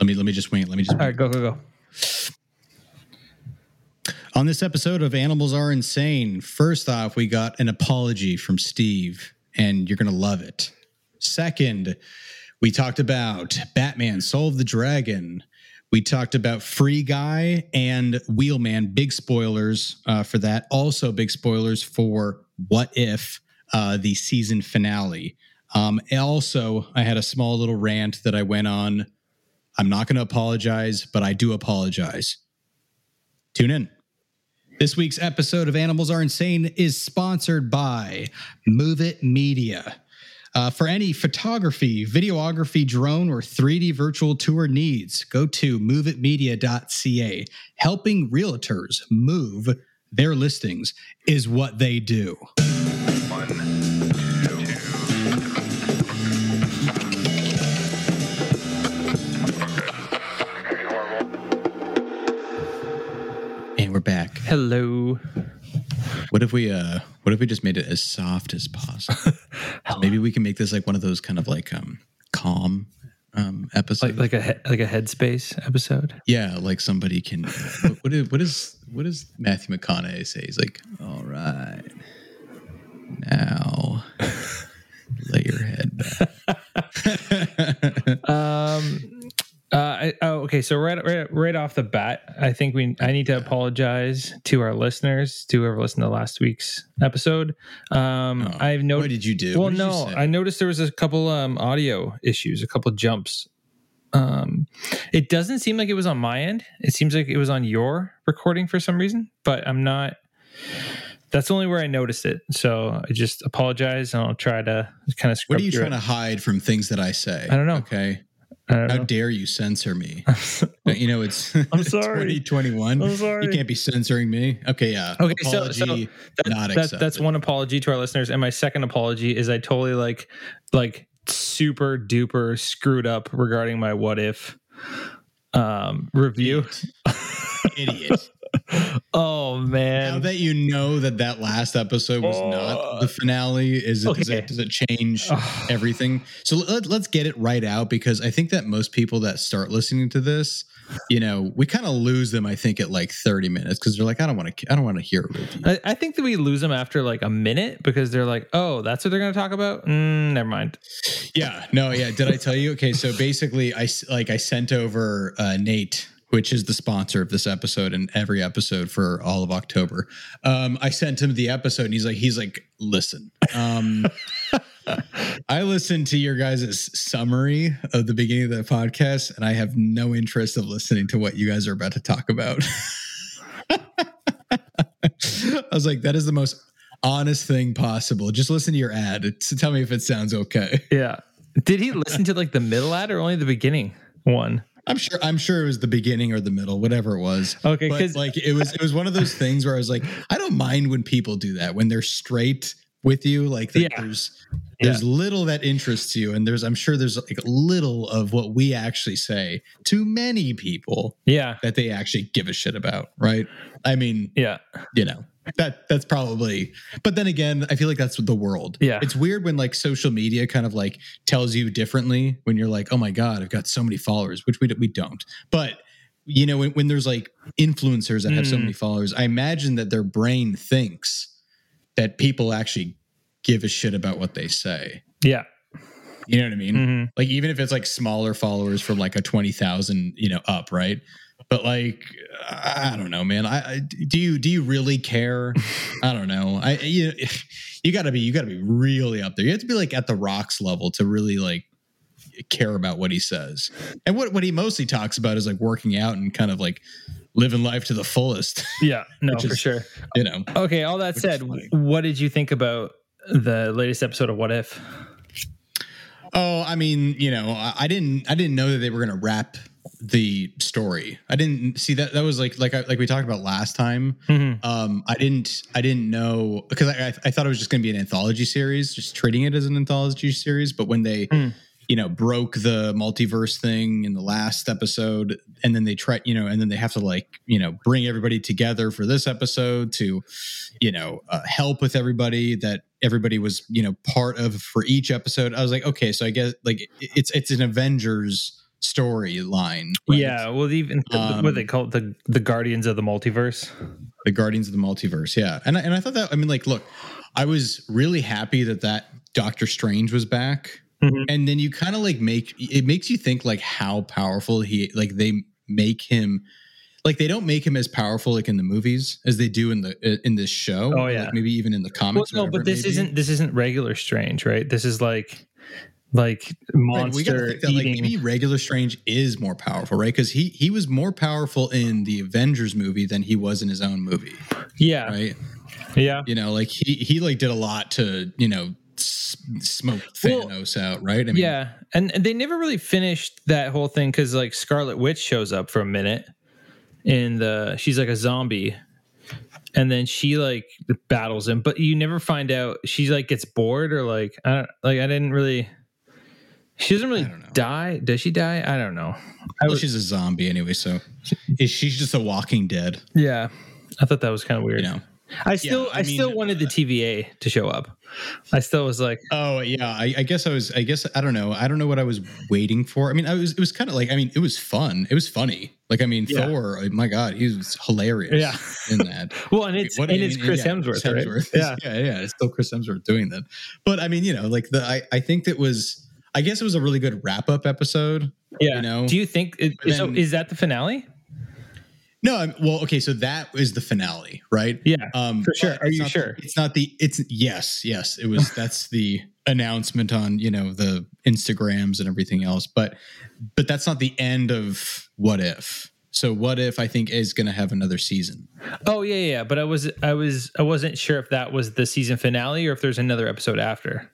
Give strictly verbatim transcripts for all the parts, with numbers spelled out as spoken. Let me let me just wait. Let me just. All right, go go go. On this episode of Animals Are Insane, first off, we got an apology from Steve, and you're gonna love it. Second, we talked about Batman: Soul of the Dragon. We talked about Free Guy and Wheelman. Big spoilers uh, for that. Also, big spoilers for What If, uh, the season finale. Um, also, I had a small little rant that I went on. I'm not going to apologize, but I do apologize. Tune in. This week's episode of Animals Are Insane is sponsored by Move It Media. Uh, for any photography, videography, drone, or three D virtual tour needs, go to move it media dot c a. Helping realtors move their listings is what they do. One, two, two. And we're back. Hello. What if we uh what if we just made it as soft as possible? So maybe we can make this like one of those kind of like um calm um episodes. Like, like a like a Headspace episode. Yeah, like somebody can what, what is what is what does Matthew McConaughey say? He's like, all right. Now lay your head back. um Uh, I, oh, okay. So right, right, right off the bat, I think we I need to apologize to our listeners, to whoever listened to last week's episode. Um, oh, I've noticed. What did you do? Well, no, I noticed there was a couple um, audio issues, a couple jumps. Um, it doesn't seem like it was on my end. It seems like it was on your recording for some reason, but I'm not. That's only where I noticed it. So I just apologize, and I'll try to kind of. Scrub what are you trying it. to hide from things that I say? I don't know. Okay. How know. dare you censor me? You know, it's I'm sorry. twenty twenty-one. I'm sorry. You can't be censoring me. Okay, yeah. Okay, apology, so, so that, not that, that's one apology to our listeners. And my second apology is I totally like like super duper screwed up regarding my What If um, review. Idiot. Oh, man. Now that you know that that last episode was oh. not the finale, is it, okay. does, it, does it change oh. everything? So let, let's get it right out, because I think that most people that start listening to this, you know, we kind of lose them, I think, at like thirty minutes, because they're like, I don't want to I don't want to hear a review. I, I think that we lose them after like a minute, because they're like, oh, that's what they're going to talk about? Mm, never mind. Yeah. No, yeah. Did I tell you? Okay, so basically, I, like, I sent over uh, Nate, which is the sponsor of this episode and every episode for all of October. Um, I sent him the episode, and he's like, he's like, listen, um, I listened to your guys' summary of the beginning of the podcast, and I have no interest of listening to what you guys are about to talk about. I was like, that is the most honest thing possible. Just listen to your ad to tell me if it sounds okay. Yeah. Did he listen to like the middle ad or only the beginning one? I'm sure I'm sure it was the beginning or the middle, whatever it was. Okay, but like it was it was one of those things where I was like, I don't mind when people do that, when they're straight with you, like yeah. there's there's yeah. little that interests you, and there's I'm sure there's like little of what we actually say to many people yeah. that they actually give a shit about, right? I mean, yeah, you know. That that's probably, but then again, I feel like that's the world. Yeah, it's weird when like social media kind of like tells you differently when you're like, oh my god, I've got so many followers, which we we don't. But you know, when, when there's like influencers that have mm. so many followers, I imagine that their brain thinks that people actually give a shit about what they say. Yeah, you know what I mean. Mm-hmm. Like even if it's like smaller followers from like a twenty thousand, you know, up, right? But like, I don't know, man. I, I do you do you really care? I don't know. I you you gotta be you gotta be really up there. You have to be like at the Rock's level to really like care about what he says. And what what he mostly talks about is like working out and kind of like living life to the fullest. Yeah, no, is, for sure. You know. Okay. All that said, what did you think about the latest episode of What If? Oh, I mean, you know, I, I didn't I didn't know that they were gonna wrap the story. I didn't see that. That was like, like, I, like we talked about last time. Mm-hmm. Um, I didn't, I didn't know, because I, I, I thought it was just going to be an anthology series, just treating it as an anthology series. But when they, mm. you know, broke the multiverse thing in the last episode, and then they try, you know, and then they have to like, you know, bring everybody together for this episode to, you know, uh, help with everybody that everybody was, you know, part of for each episode. I was like, okay, so I guess like it's, it's an Avengers storyline. Right? Yeah, well, even um, what they call it, the the Guardians of the Multiverse. The Guardians of the Multiverse, yeah, and I, and I thought that, I mean, like, look, I was really happy that that Doctor Strange was back, mm-hmm. and then you kind of like make it makes you think like how powerful he, like they make him. Like they don't make him as powerful like in the movies as they do in the in this show. Oh yeah, like maybe even in the comics. Well, no, but this isn't this isn't regular Strange, right? This is like like monster. Right, we gotta think that, like, maybe regular Strange is more powerful, right? Because he he was more powerful in the Avengers movie than he was in his own movie. Yeah, right. Yeah, you know, like he he like did a lot to you know s- smoke Thanos well, out, right? I mean, yeah, and, and they never really finished that whole thing because like Scarlet Witch shows up for a minute. And the she's like a zombie, and then she like battles him, but you never find out. She like gets bored or like I don't like I didn't really. She doesn't really die. Does she die? I don't know. I well, was, she's a zombie anyway, so is she just a Walking Dead? Yeah, I thought that was kind of weird. You know? I still yeah, I, I mean, still wanted the T V A to show up. I still was like, oh yeah, I, I guess I was. I guess I don't know. I don't know what I was waiting for. I mean, I was. It was kind of like. I mean, it was fun. It was funny. Like I mean, yeah. Thor. Oh, my God, he was hilarious. Yeah. In that. well, and it's what, and I mean, it's Chris yeah, Hemsworth, Hemsworth, right? Yeah. yeah, yeah. It's still Chris Hemsworth doing that. But I mean, you know, like the. I, I think that was. I guess it was a really good wrap up episode. Yeah. You know? Do you think? It, so then, is that the finale? No, I'm, well, okay, so that is the finale, right? Yeah, um, for sure. Are you not, sure? It's not the. It's yes, yes. It was. That's the announcement on you know the Instagrams and everything else, but but that's not the end of What If. So What If I think is going to have another season. Oh yeah, yeah. But I was I was I wasn't sure if that was the season finale or if there's another episode after.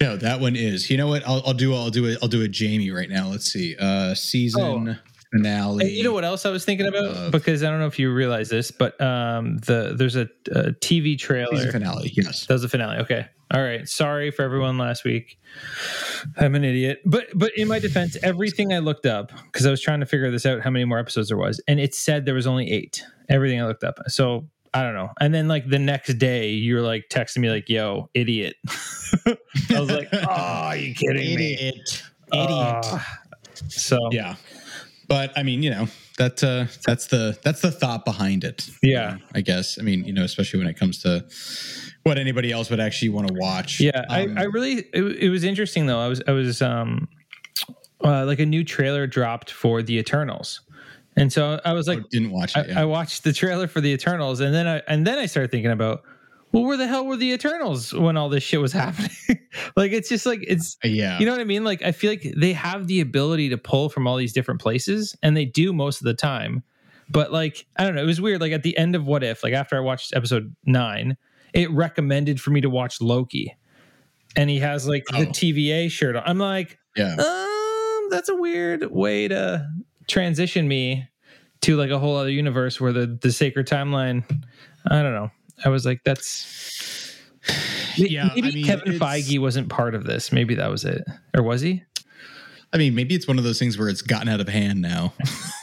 No, that one is. You know what? I'll, I'll do. I'll do it. I'll do a Jamie right now. Let's see. Uh, season. Oh. Finale. You know what else I was thinking about? Uh, because I don't know if you realize this, but um, the there's a, a T V trailer. Season finale, yes. That was the finale. Okay. All right. Sorry for everyone last week. I'm an idiot. But but in my defense, everything I looked up, because I was trying to figure this out, how many more episodes there was, and it said there was only eight. Everything I looked up. So I don't know. And then like the next day, you were like texting me like, yo, idiot. I was like, oh, are you kidding idiot. me? Idiot. Uh, so. Yeah. But I mean, you know, that uh, that's the that's the thought behind it. Yeah, I guess. I mean, you know, especially when it comes to what anybody else would actually want to watch. Yeah, um, I, I really it, it was interesting though. I was I was um uh, like a new trailer dropped for the Eternals, and so I was like, oh, didn't watch it. I, yeah. I watched the trailer for the Eternals, and then I and then I started thinking about. Well, where the hell were the Eternals when all this shit was happening? Like, it's just like, it's, yeah. You know what I mean? Like, I feel like they have the ability to pull from all these different places, and they do most of the time. But, like, I don't know. It was weird. Like, at the end of What If, like, after I watched episode nine, it recommended for me to watch Loki. And he has, like, oh. the T V A shirt on. I'm like, yeah. um, that's a weird way to transition me to, like, a whole other universe where the, the sacred timeline, I don't know. I was like, that's yeah. Maybe I mean, Kevin Feige wasn't part of this. Maybe that was it, or was he? I mean, maybe it's one of those things where it's gotten out of hand now.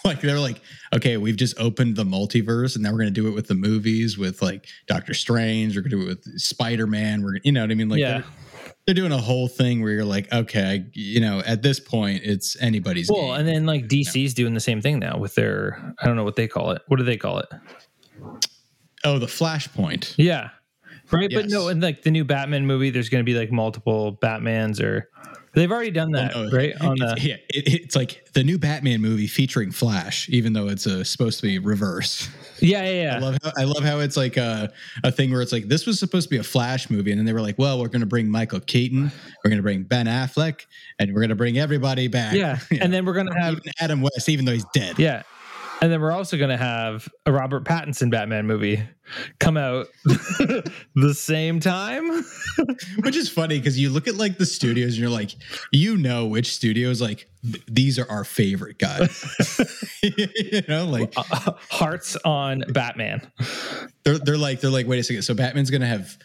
Like they're like, okay, we've just opened the multiverse, and now we're going to do it with the movies, with like Doctor Strange. We're going to do it with Spider-Man. We're, you know what I mean? Like, yeah. they're, they're doing a whole thing where you're like, okay, you know, at this point, it's anybody's. Well, game. And then like D C's doing the same thing now with their, I don't know what they call it. What do they call it? Oh, the Flashpoint. Yeah. Right. Yes. But no, and like the new Batman movie, there's going to be like multiple Batmans or they've already done that. Oh, no. Right. It, on the yeah, it, it's like the new Batman movie featuring Flash, even though it's uh, supposed to be reverse. Yeah. Yeah. yeah. I, love how, I love how it's like a, a thing where it's like this was supposed to be a Flash movie. And then they were like, well, we're going to bring Michael Keaton. We're going to bring Ben Affleck and we're going to bring everybody back. Yeah. You and know, then we're going to have even Adam West, even though he's dead. Yeah. And then we're also going to have a Robert Pattinson Batman movie come out the same time. Which is funny because you look at like the studios and you're like, you know which studios like these are our favorite guys. You know, like uh, hearts on Batman. They're they're like they're like wait a second. So Batman's going to have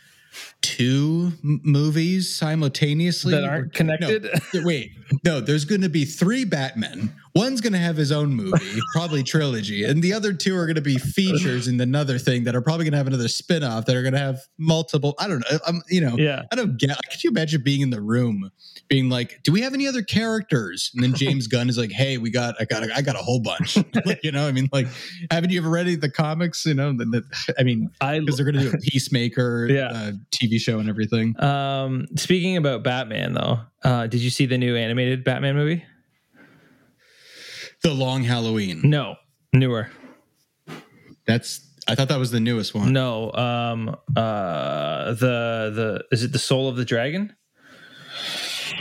two movies simultaneously that aren't or, connected. No, wait, no, there's going to be three Batmen. one's going to have his own movie, probably trilogy, and the other two are going to be features in another thing that are probably going to have another spinoff that are going to have multiple. I don't know. I'm, you know, yeah. I don't get. Could you imagine being in the room, being like, "Do we have any other characters?" And then James Gunn is like, "Hey, we got. I got. A, I got a whole bunch." Like, you know, I mean, like, haven't you ever read any of the comics? You know, the, the, I mean, because they're going to do a Peacemaker yeah. uh, T V show and everything. Um, speaking about Batman, though, uh, did you see the new animated Batman movie? The Long Halloween. No, newer. That's. I thought that was the newest one. No. Um. Uh. The the is it the Soul of the Dragon?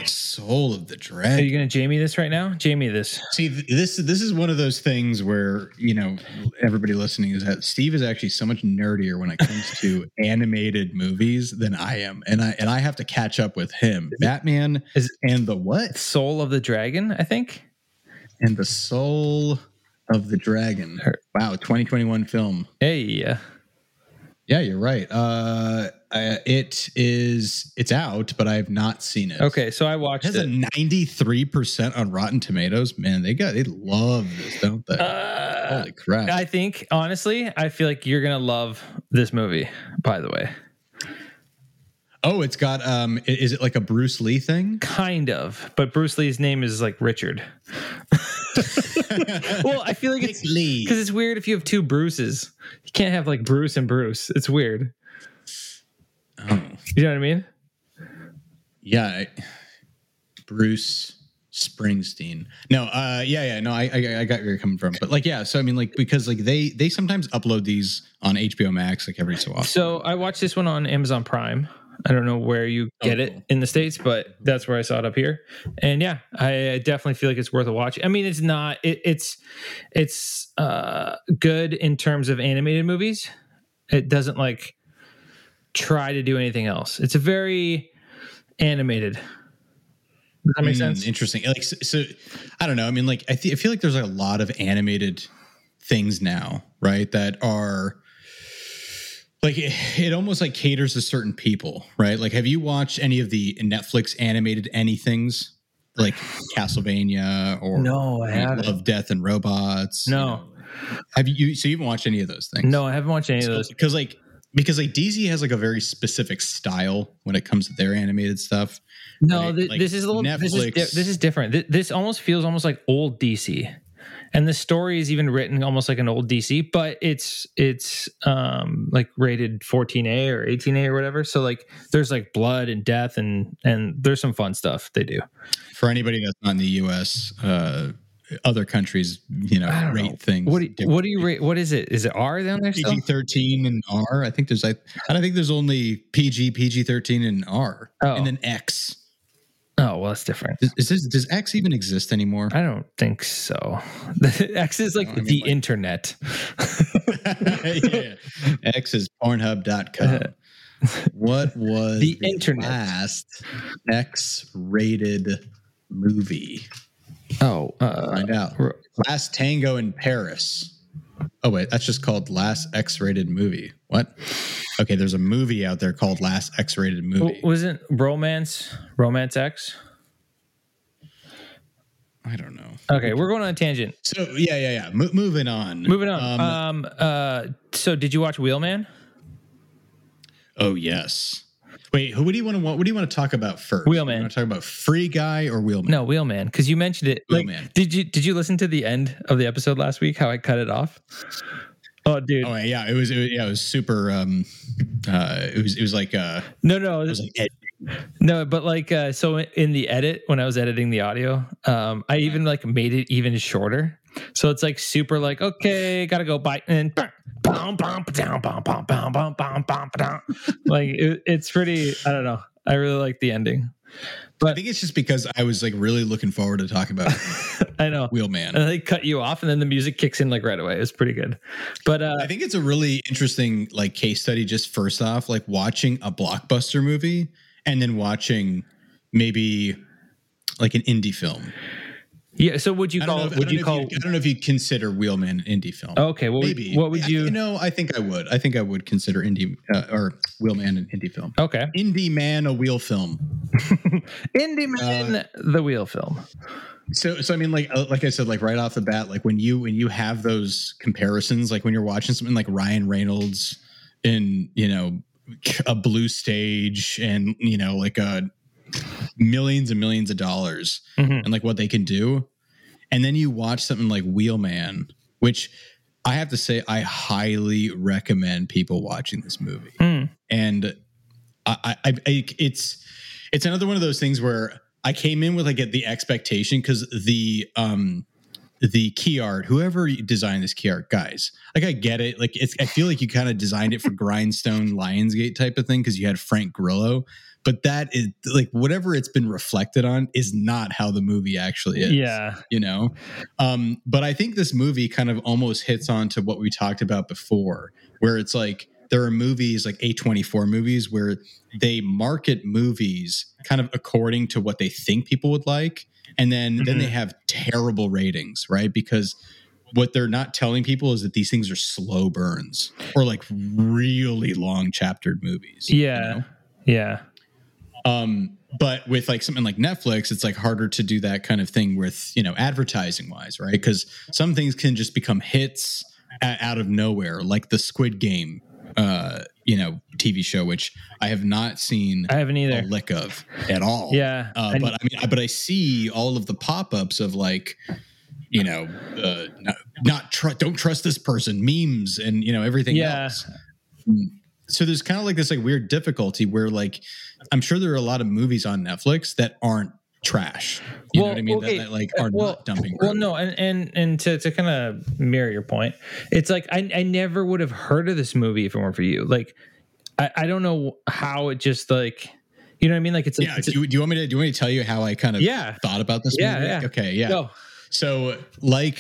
Soul of the Dragon. Are you going to Jamie this right now? Jamie this. See, this this is one of those things where, you know, everybody listening is that Steve is actually so much nerdier when it comes to animated movies than I am, and I and I have to catch up with him. Is Batman it, is, and the what? Soul of the Dragon, I think. And the Soul of the Dragon. Wow, twenty twenty-one film. Hey. Yeah, you're right. Uh, I, it is, it's out, but I have not seen it. Okay, so I watched it. Has it has a ninety-three percent on Rotten Tomatoes. Man, they got, they love this, don't they? Uh, Holy crap. I think, honestly, I feel like you're going to love this movie, by the way. Oh, it's got, um, is it like a Bruce Lee thing? Kind of, but Bruce Lee's name is like Richard. Well, I feel like it's Lee because it's weird if you have two Bruces. You can't have like Bruce and Bruce. It's weird. Oh. You know what I mean? Yeah. I, Bruce Springsteen. No, uh, yeah, yeah, no, I, I, I got where you're coming from. But like, yeah, so I mean, like, because like they, they sometimes upload these on H B O Max like every so often. So I watched this one on Amazon Prime. I don't know where you get oh, cool. it in the States, but that's where I saw it up here. And yeah, I definitely feel like it's worth a watch. I mean, it's not, it, it's, it's uh, good in terms of animated movies. It doesn't like try to do anything else. It's a very animated. Does that make mm, sense? Interesting. Like, so, so I don't know. I mean, like, I, th- I feel like there's like a lot of animated things now, right? That are, like it, it almost like caters to certain people, right? Like, have you watched any of the Netflix animated anythings, like Castlevania or No, I haven't. Love, Death and Robots? No, you know? Have you? So you haven't watched any of those things? No, I haven't watched any so, of those because, like, because like D C has like a very specific style when it comes to their animated stuff. No, right? th- like this is a little Netflix. This is, di- this is different. Th- this almost feels almost like old D C. And the story is even written almost like an old D C, but it's it's um, like rated fourteen A or eighteen A or whatever. So like there's like blood and death and and there's some fun stuff they do. For anybody that's not in the U S, uh, other countries, you know, rate know. things. What do you, what do you rate? What is it? Is it R down there? P G thirteen and R. I think there's I I don't think there's only P G, P G thirteen and R, oh. and then X. Oh, well, that's different. Is, is this, does X even exist anymore? I don't think so. X is like no, I mean, the like, internet. Yeah. X is pornhub dot com. What was the, the internet. last X-rated movie? Oh. Uh, Find out. Last Tango in Paris. Oh, wait, that's just called Last X-Rated Movie. What? Okay, there's a movie out there called Last X-Rated Movie. Wasn't Romance, Romance X? I don't know. Okay, we're going on a tangent. So, yeah, yeah, yeah. Mo- moving on. Moving on. Um, um, uh, so, did you watch Wheelman? Oh, yes. Wait, who, what do you want to what do you want to talk about first? Wheelman. You want to talk about Free Guy or Wheelman? No, Wheelman, because you mentioned it. Wheelman. Like, did you did you listen to the end of the episode last week? How I cut it off? Oh, dude. Oh, yeah. It was. It was yeah. It was super. Um. Uh. It was. It was like. Uh, no, no. It was like. No, but like. Uh, so in the edit, when I was editing the audio, um, I even like made it even shorter. So it's like super. Like, okay, gotta go bite and. Like it, it's pretty. I don't know. I really like the ending, but I think it's just because I was like really looking forward to talking about. I know Wheelman, and they cut you off, and then the music kicks in like right away. It's pretty good, but uh, I think it's a really interesting like case study. Just first off, like watching a blockbuster movie, and then watching maybe like an indie film. Yeah, so would you call? Know, would you call? I don't know if you consider Wheelman an indie film. Okay, well, maybe. What would you? I, you know, I think I would. I think I would consider indie uh, or Wheelman an indie film. Okay, Indie Man a wheel film. Indie Man uh, the wheel film. So, so I mean, like, like I said, like right off the bat, like when you, when you have those comparisons, like when you're watching something like Ryan Reynolds in, you know, a blue stage and, you know, like a millions and millions of dollars mm-hmm. and like what they can do. And then you watch something like Wheelman, which I have to say, I highly recommend people watching this movie. Mm. And I, I, I, it's, it's another one of those things where I came in with like the expectation because the um the key art, whoever designed this key art, guys, like I get it. Like it's, I feel like you kind of designed it for Grindstone, Lionsgate type of thing because you had Frank Grillo, but that is like whatever it's been reflected on is not how the movie actually is. Yeah, you know. Um, but I think this movie kind of almost hits on to what we talked about before, where it's like. There are movies like A twenty-four movies where they market movies kind of according to what they think people would like. And then, mm-hmm. then they have terrible ratings, right? Because what they're not telling people is that these things are slow burns or like really long chaptered movies. Yeah. You know? Yeah. Um, but with like something like Netflix, it's like harder to do that kind of thing with, you know, advertising wise, right? Because some things can just become hits a- out of nowhere, like the Squid Game. Uh, you know, T V show, which I have not seen. I haven't either. A lick of at all. Yeah, uh, I but I mean, I, but I see all of the pop-ups of like, you know, uh, not, not tr- don't trust this person memes and you know everything yeah. else. So there's kind of like this like weird difficulty where like I'm sure there are a lot of movies on Netflix that aren't trash. You well, know what I mean? Okay. That, that like are well, not dumping. Well, no, and and and to to kind of mirror your point, it's like I I never would have heard of this movie if it weren't for you. Like I, I don't know how it just like you know what I mean? Like it's like, yeah. It's do, you, do you want me to do you want me to tell you how I kind of yeah. thought about this yeah, movie? Yeah. Okay. Yeah. Go. So like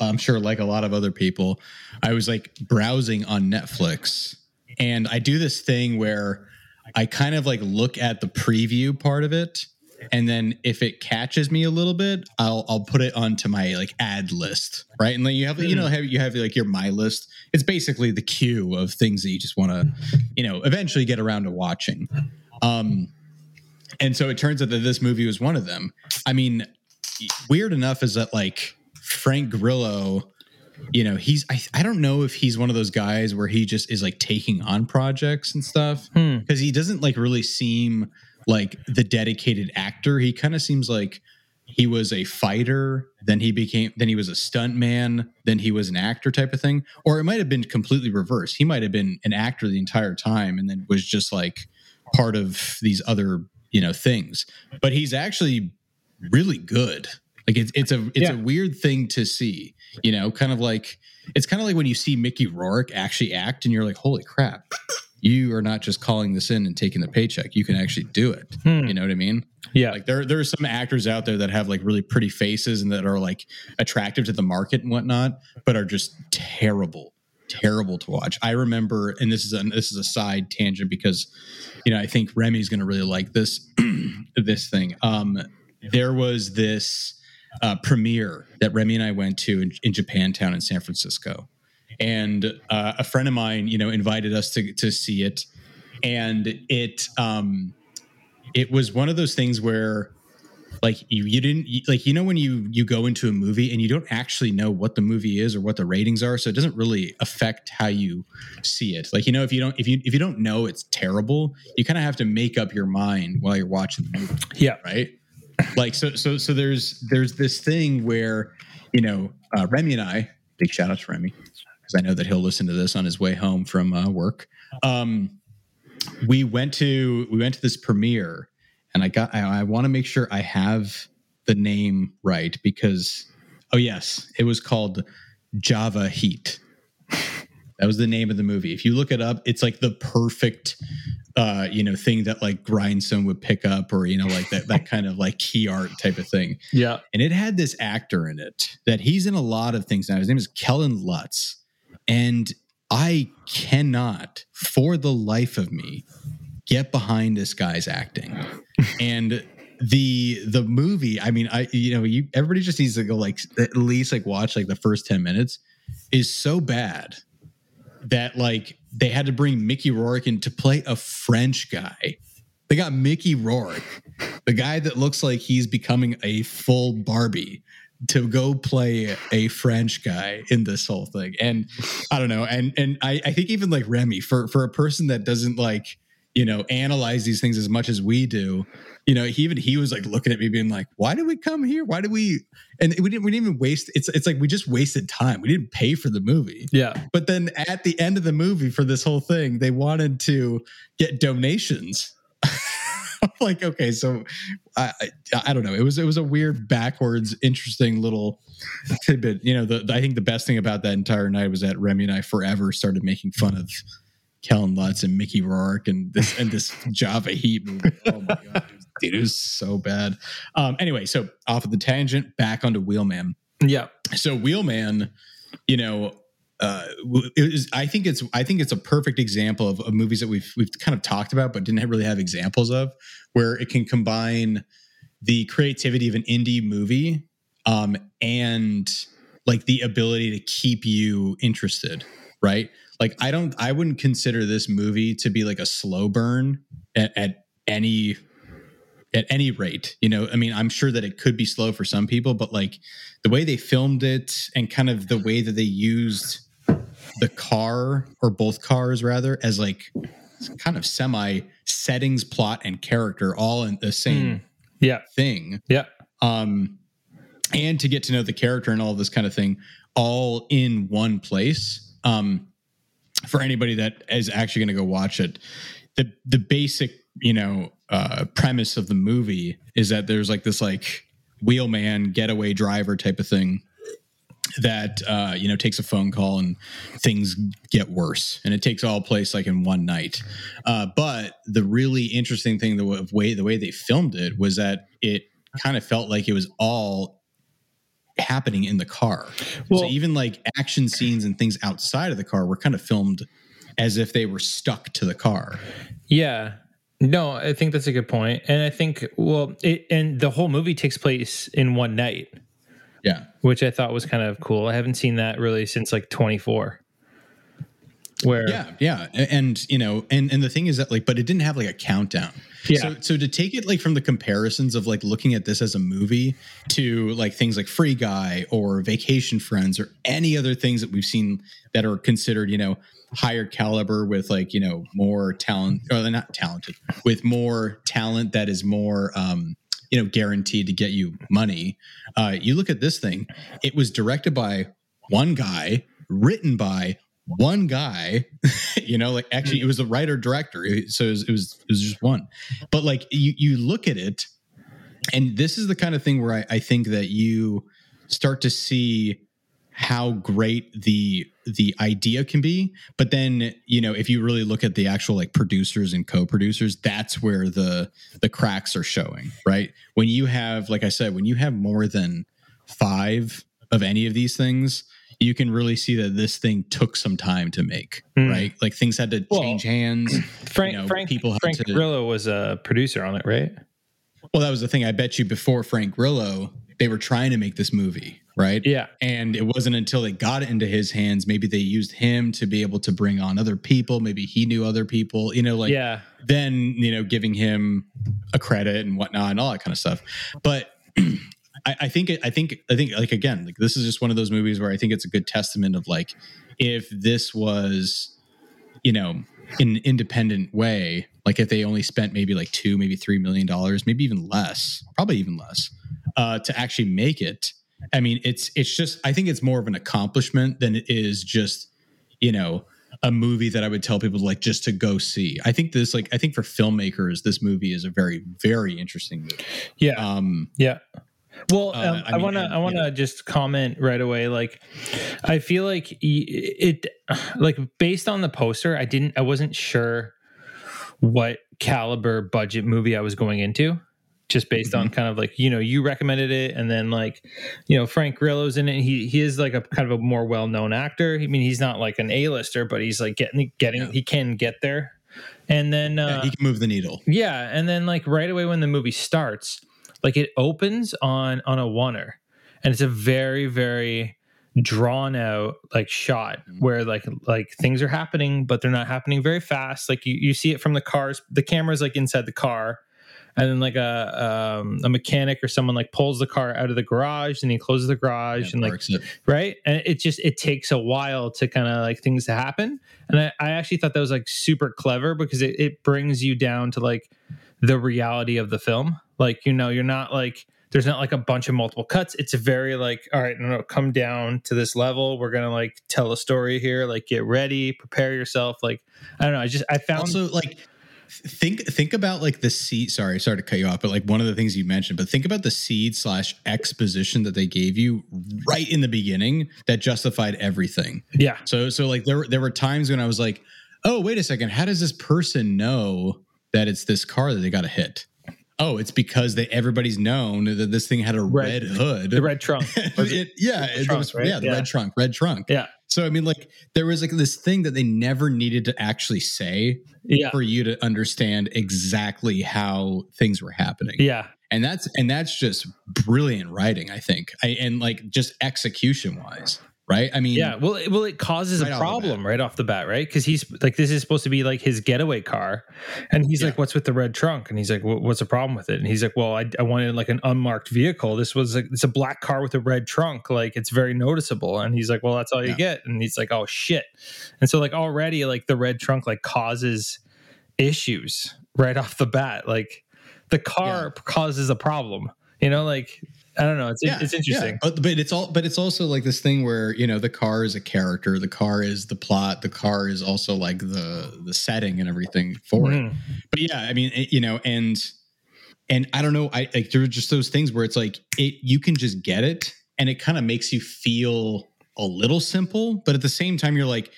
I'm sure like a lot of other people, I was like browsing on Netflix, and I do this thing where I kind of like look at the preview part of it. And then if it catches me a little bit, I'll I'll put it onto my like ad list, right? And then you have you know have, you have like your my list. It's basically the queue of things that you just want to, you know, eventually get around to watching. Um, and so it turns out that this movie was one of them. I mean, weird enough is that like Frank Grillo, you know, he's I, I don't know if he's one of those guys where he just is like taking on projects and stuff because he doesn't like really seem. Like the dedicated actor, he kind of seems like he was a fighter, then he became, then he was a stuntman, then he was an actor type of thing. Or it might have been completely reversed. He might have been an actor the entire time and then was just like part of these other, you know, things. But he's actually really good. Like it's it's a it's yeah. a weird thing to see, you know, kind of like it's kind of like when you see Mickey Rourke actually act and you're like, holy crap. You are not just calling this in and taking the paycheck. You can actually do it. Hmm. You know what I mean? Yeah. Like there, there are some actors out there that have like really pretty faces and that are like attractive to the market and whatnot, but are just terrible, terrible to watch. I remember, and this is a, this is a side tangent because, you know, I think Remy's going to really like this, this thing. Um, there was this uh, premiere that Remy and I went to in, in Japantown in San Francisco. And uh, a friend of mine, you know, invited us to to see it, and it um, it was one of those things where, like, you you didn't you, like you know when you you go into a movie and you don't actually know what the movie is or what the ratings are, so it doesn't really affect how you see it. Like you know if you don't if you if you don't know it's terrible, you kind of have to make up your mind while you're watching the movie. Yeah, right. Like so so so there's there's this thing where, you know, uh, Remy and I, big shout out to Remy. I know that he'll listen to this on his way home from uh, work. Um, we went to we went to this premiere, and I got I, I want to make sure I have the name right because oh yes, it was called Java Heat. That was the name of the movie. If you look it up, it's like the perfect uh, you know thing that like Grindstone would pick up, or you know like that that kind of like key art type of thing. Yeah, and it had this actor in it that he's in a lot of things now. His name is Kellen Lutz. And I cannot, for the life of me, get behind this guy's acting. And the the movie, I mean, I you know, you everybody just needs to go like at least like watch like the first ten minutes, is so bad that like they had to bring Mickey Rourke in to play a French guy They got Mickey Rourke, the guy that looks like he's becoming a full Barbie, to go play a French guy in this whole thing. And I don't know. And and I, I think even like Remy, for, for a person that doesn't like, you know, analyze these things as much as we do, you know, he even he was like looking at me being like, why did we come here? Why did we? And we didn't we didn't even waste. It's it's like we just wasted time. We didn't pay for the movie. Yeah. But then at the end of the movie for this whole thing, they wanted to get donations. I'm like, okay, so I, I I don't know. It was it was a weird, backwards, interesting little tidbit. You know, the, the, I think the best thing about that entire night was that Remy and I forever started making fun of Kellen Lutz and Mickey Rourke and this and this Java Heat movie. Oh my god, dude, it was so bad. Um, anyway, so off of the tangent, back onto Wheelman. Yeah. So Wheelman, you know. Uh, it was, I think it's I think it's a perfect example of, of movies that we've we've kind of talked about but didn't really have examples of, where it can combine the creativity of an indie movie um, and like the ability to keep you interested, right? Like I don't I wouldn't consider this movie to be like a slow burn at, at any at any rate, you know, I mean, I'm sure that it could be slow for some people, but like the way they filmed it and kind of the way that they used the car, or both cars rather, as like kind of semi settings, plot, and character all in the same mm, yeah. thing. Yeah. Um, and to get to know the character and all this kind of thing all in one place. Um, for anybody that is actually going to go watch it, the, the basic, you know, uh, premise of the movie is that there's like this like wheelman getaway driver type of thing that, uh, you know, takes a phone call and things get worse, and it takes all place like in one night. Uh, but the really interesting thing, the way, the way they filmed it was that it kind of felt like it was all happening in the car. Well, so even like action scenes and things outside of the car were kind of filmed as if they were stuck to the car. Yeah. No, I think that's a good point. And I think, well, it, and the whole movie takes place in one night. Yeah. Which I thought was kind of cool. I haven't seen that really since like twenty-four. Where Yeah, yeah. And, you know, and, and the thing is that like, but it didn't have like a countdown. Yeah. So, so to take it like from the comparisons of like looking at this as a movie to like things like Free Guy or Vacation Friends or any other things that we've seen that are considered, you know, higher caliber with like, you know, more talent, or they're not talented, with more talent that is more, um, you know, guaranteed to get you money. Uh, you look at this thing, it was directed by one guy, written by one guy, you know, like actually it was the writer director. So it was, it was, it was just one, but like you, you look at it, and this is the kind of thing where I, I think that you start to see how great the, the idea can be. But then, you know, if you really look at the actual like producers and co-producers, that's where the, the cracks are showing, right? When you have, like I said, when you have more than five of any of these things, you can really see that this thing took some time to make, mm. right? Like things had to well, change hands. Frank, you know, Frank, people had Frank to, Grillo was a producer on it, right? Well, that was the thing. I bet you before Frank Grillo, they were trying to make this movie, right? Yeah. And it wasn't until they got it into his hands. Maybe they used him to be able to bring on other people. Maybe he knew other people, you know, like yeah. then, you know, giving him a credit and whatnot and all that kind of stuff. But I, I think, I think, I think like, again, like this is just one of those movies where I think it's a good testament of like, if this was, you know, in an independent way, like if they only spent maybe like two, maybe three million dollars, maybe even less, probably even less, uh, to actually make it. I mean, it's, it's just, I think it's more of an accomplishment than it is just, you know, a movie that I would tell people like just to go see. I think this, like, I think for filmmakers, this movie is a very, very interesting movie. Yeah. Um, yeah. Well, um, uh, I want to I want to yeah. just comment right away. Like, I feel like it, like based on the poster, I didn't I wasn't sure what caliber budget movie I was going into, just based mm-hmm. on kind of like, you know, you recommended it. And then like, you know, Frank Grillo's in it. He he is like a kind of a more well-known actor. I mean, he's not like an A-lister, but he's like getting getting yeah. he can get there. And then uh, yeah, he can move the needle. Yeah. And then like right away when the movie starts, like it opens on on a oneer, and it's a very, very drawn out like shot where like like things are happening, but they're not happening very fast. Like you, you see it from the cars, the camera's like inside the car, and then like a um, a mechanic or someone like pulls the car out of the garage and he closes the garage and, and like it. Right, and it just it takes a while to kind of like things to happen. And I, I actually thought that was like super clever because it, it brings you down to like the reality of the film. Like, you know, you're not like, there's not like a bunch of multiple cuts. It's very like, all right, no, no, come down to this level. We're going to like tell a story here, like get ready, prepare yourself. Like, I don't know. I just, I found also like, think, think about like the seed. Sorry, sorry to cut you off, but like one of the things you mentioned, but think about the seed slash exposition that they gave you right in the beginning that justified everything. Yeah. So, so like there, there were times when I was like, oh, wait a second. How does this person know that it's this car that they got to hit? Oh, it's because they everybody's known that this thing had a red, red hood. The red trunk. it, yeah, the trunk, it was, right? yeah, the yeah. red trunk, red trunk. Yeah. So, I mean, like, there was, like, this thing that they never needed to actually say yeah. for you to understand exactly how things were happening. Yeah. And that's and that's just brilliant writing, I think. I, and, like, just execution-wise. Right. I mean, yeah, well, it, well, it causes right a problem right off the bat. Right. Because he's like, this is supposed to be like his getaway car. And he's yeah. like, what's with the red trunk? And he's like, what's the problem with it? And he's like, well, I, I wanted like an unmarked vehicle. This was like, it's a black car with a red trunk. Like, it's very noticeable. And he's like, well, that's all yeah. you get. And he's like, oh, shit. And so like already like the red trunk like causes issues right off the bat. Like the car yeah. causes a problem, you know, like. I don't know. It's yeah, it's interesting, yeah. but, but it's all but it's also like this thing where, you know, the car is a character, the car is the plot, the car is also like the the setting and everything for mm. it. But yeah, I mean, it, you know, and and I don't know, I like there are just those things where it's like it you can just get it, and it kind of makes you feel a little simple, but at the same time, you're like,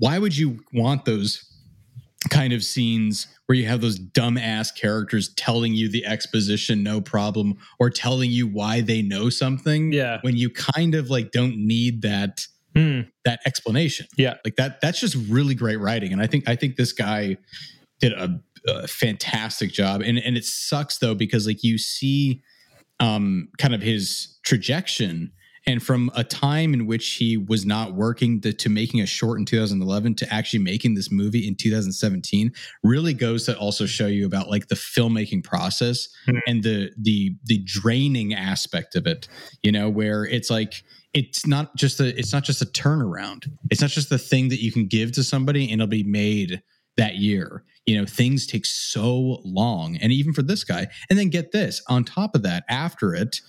why would you want those kind of scenes where you have those dumbass characters telling you the exposition, no problem, or telling you why they know something yeah. when you kind of like don't need that, mm. that explanation. Yeah. Like that, that's just really great writing. And I think, I think this guy did a, a fantastic job, and, and it sucks though, because like you see um, kind of his trajectory. And from a time in which he was not working to, to making a short in two thousand eleven to actually making this movie in two thousand seventeen really goes to also show you about like the filmmaking process mm-hmm. and the the the draining aspect of it, you know, where it's like it's not just a it's not just a turnaround. It's not just the thing that you can give to somebody and it'll be made that year. You know, things take so long. And even for this guy. And then get this, on top of that, after it,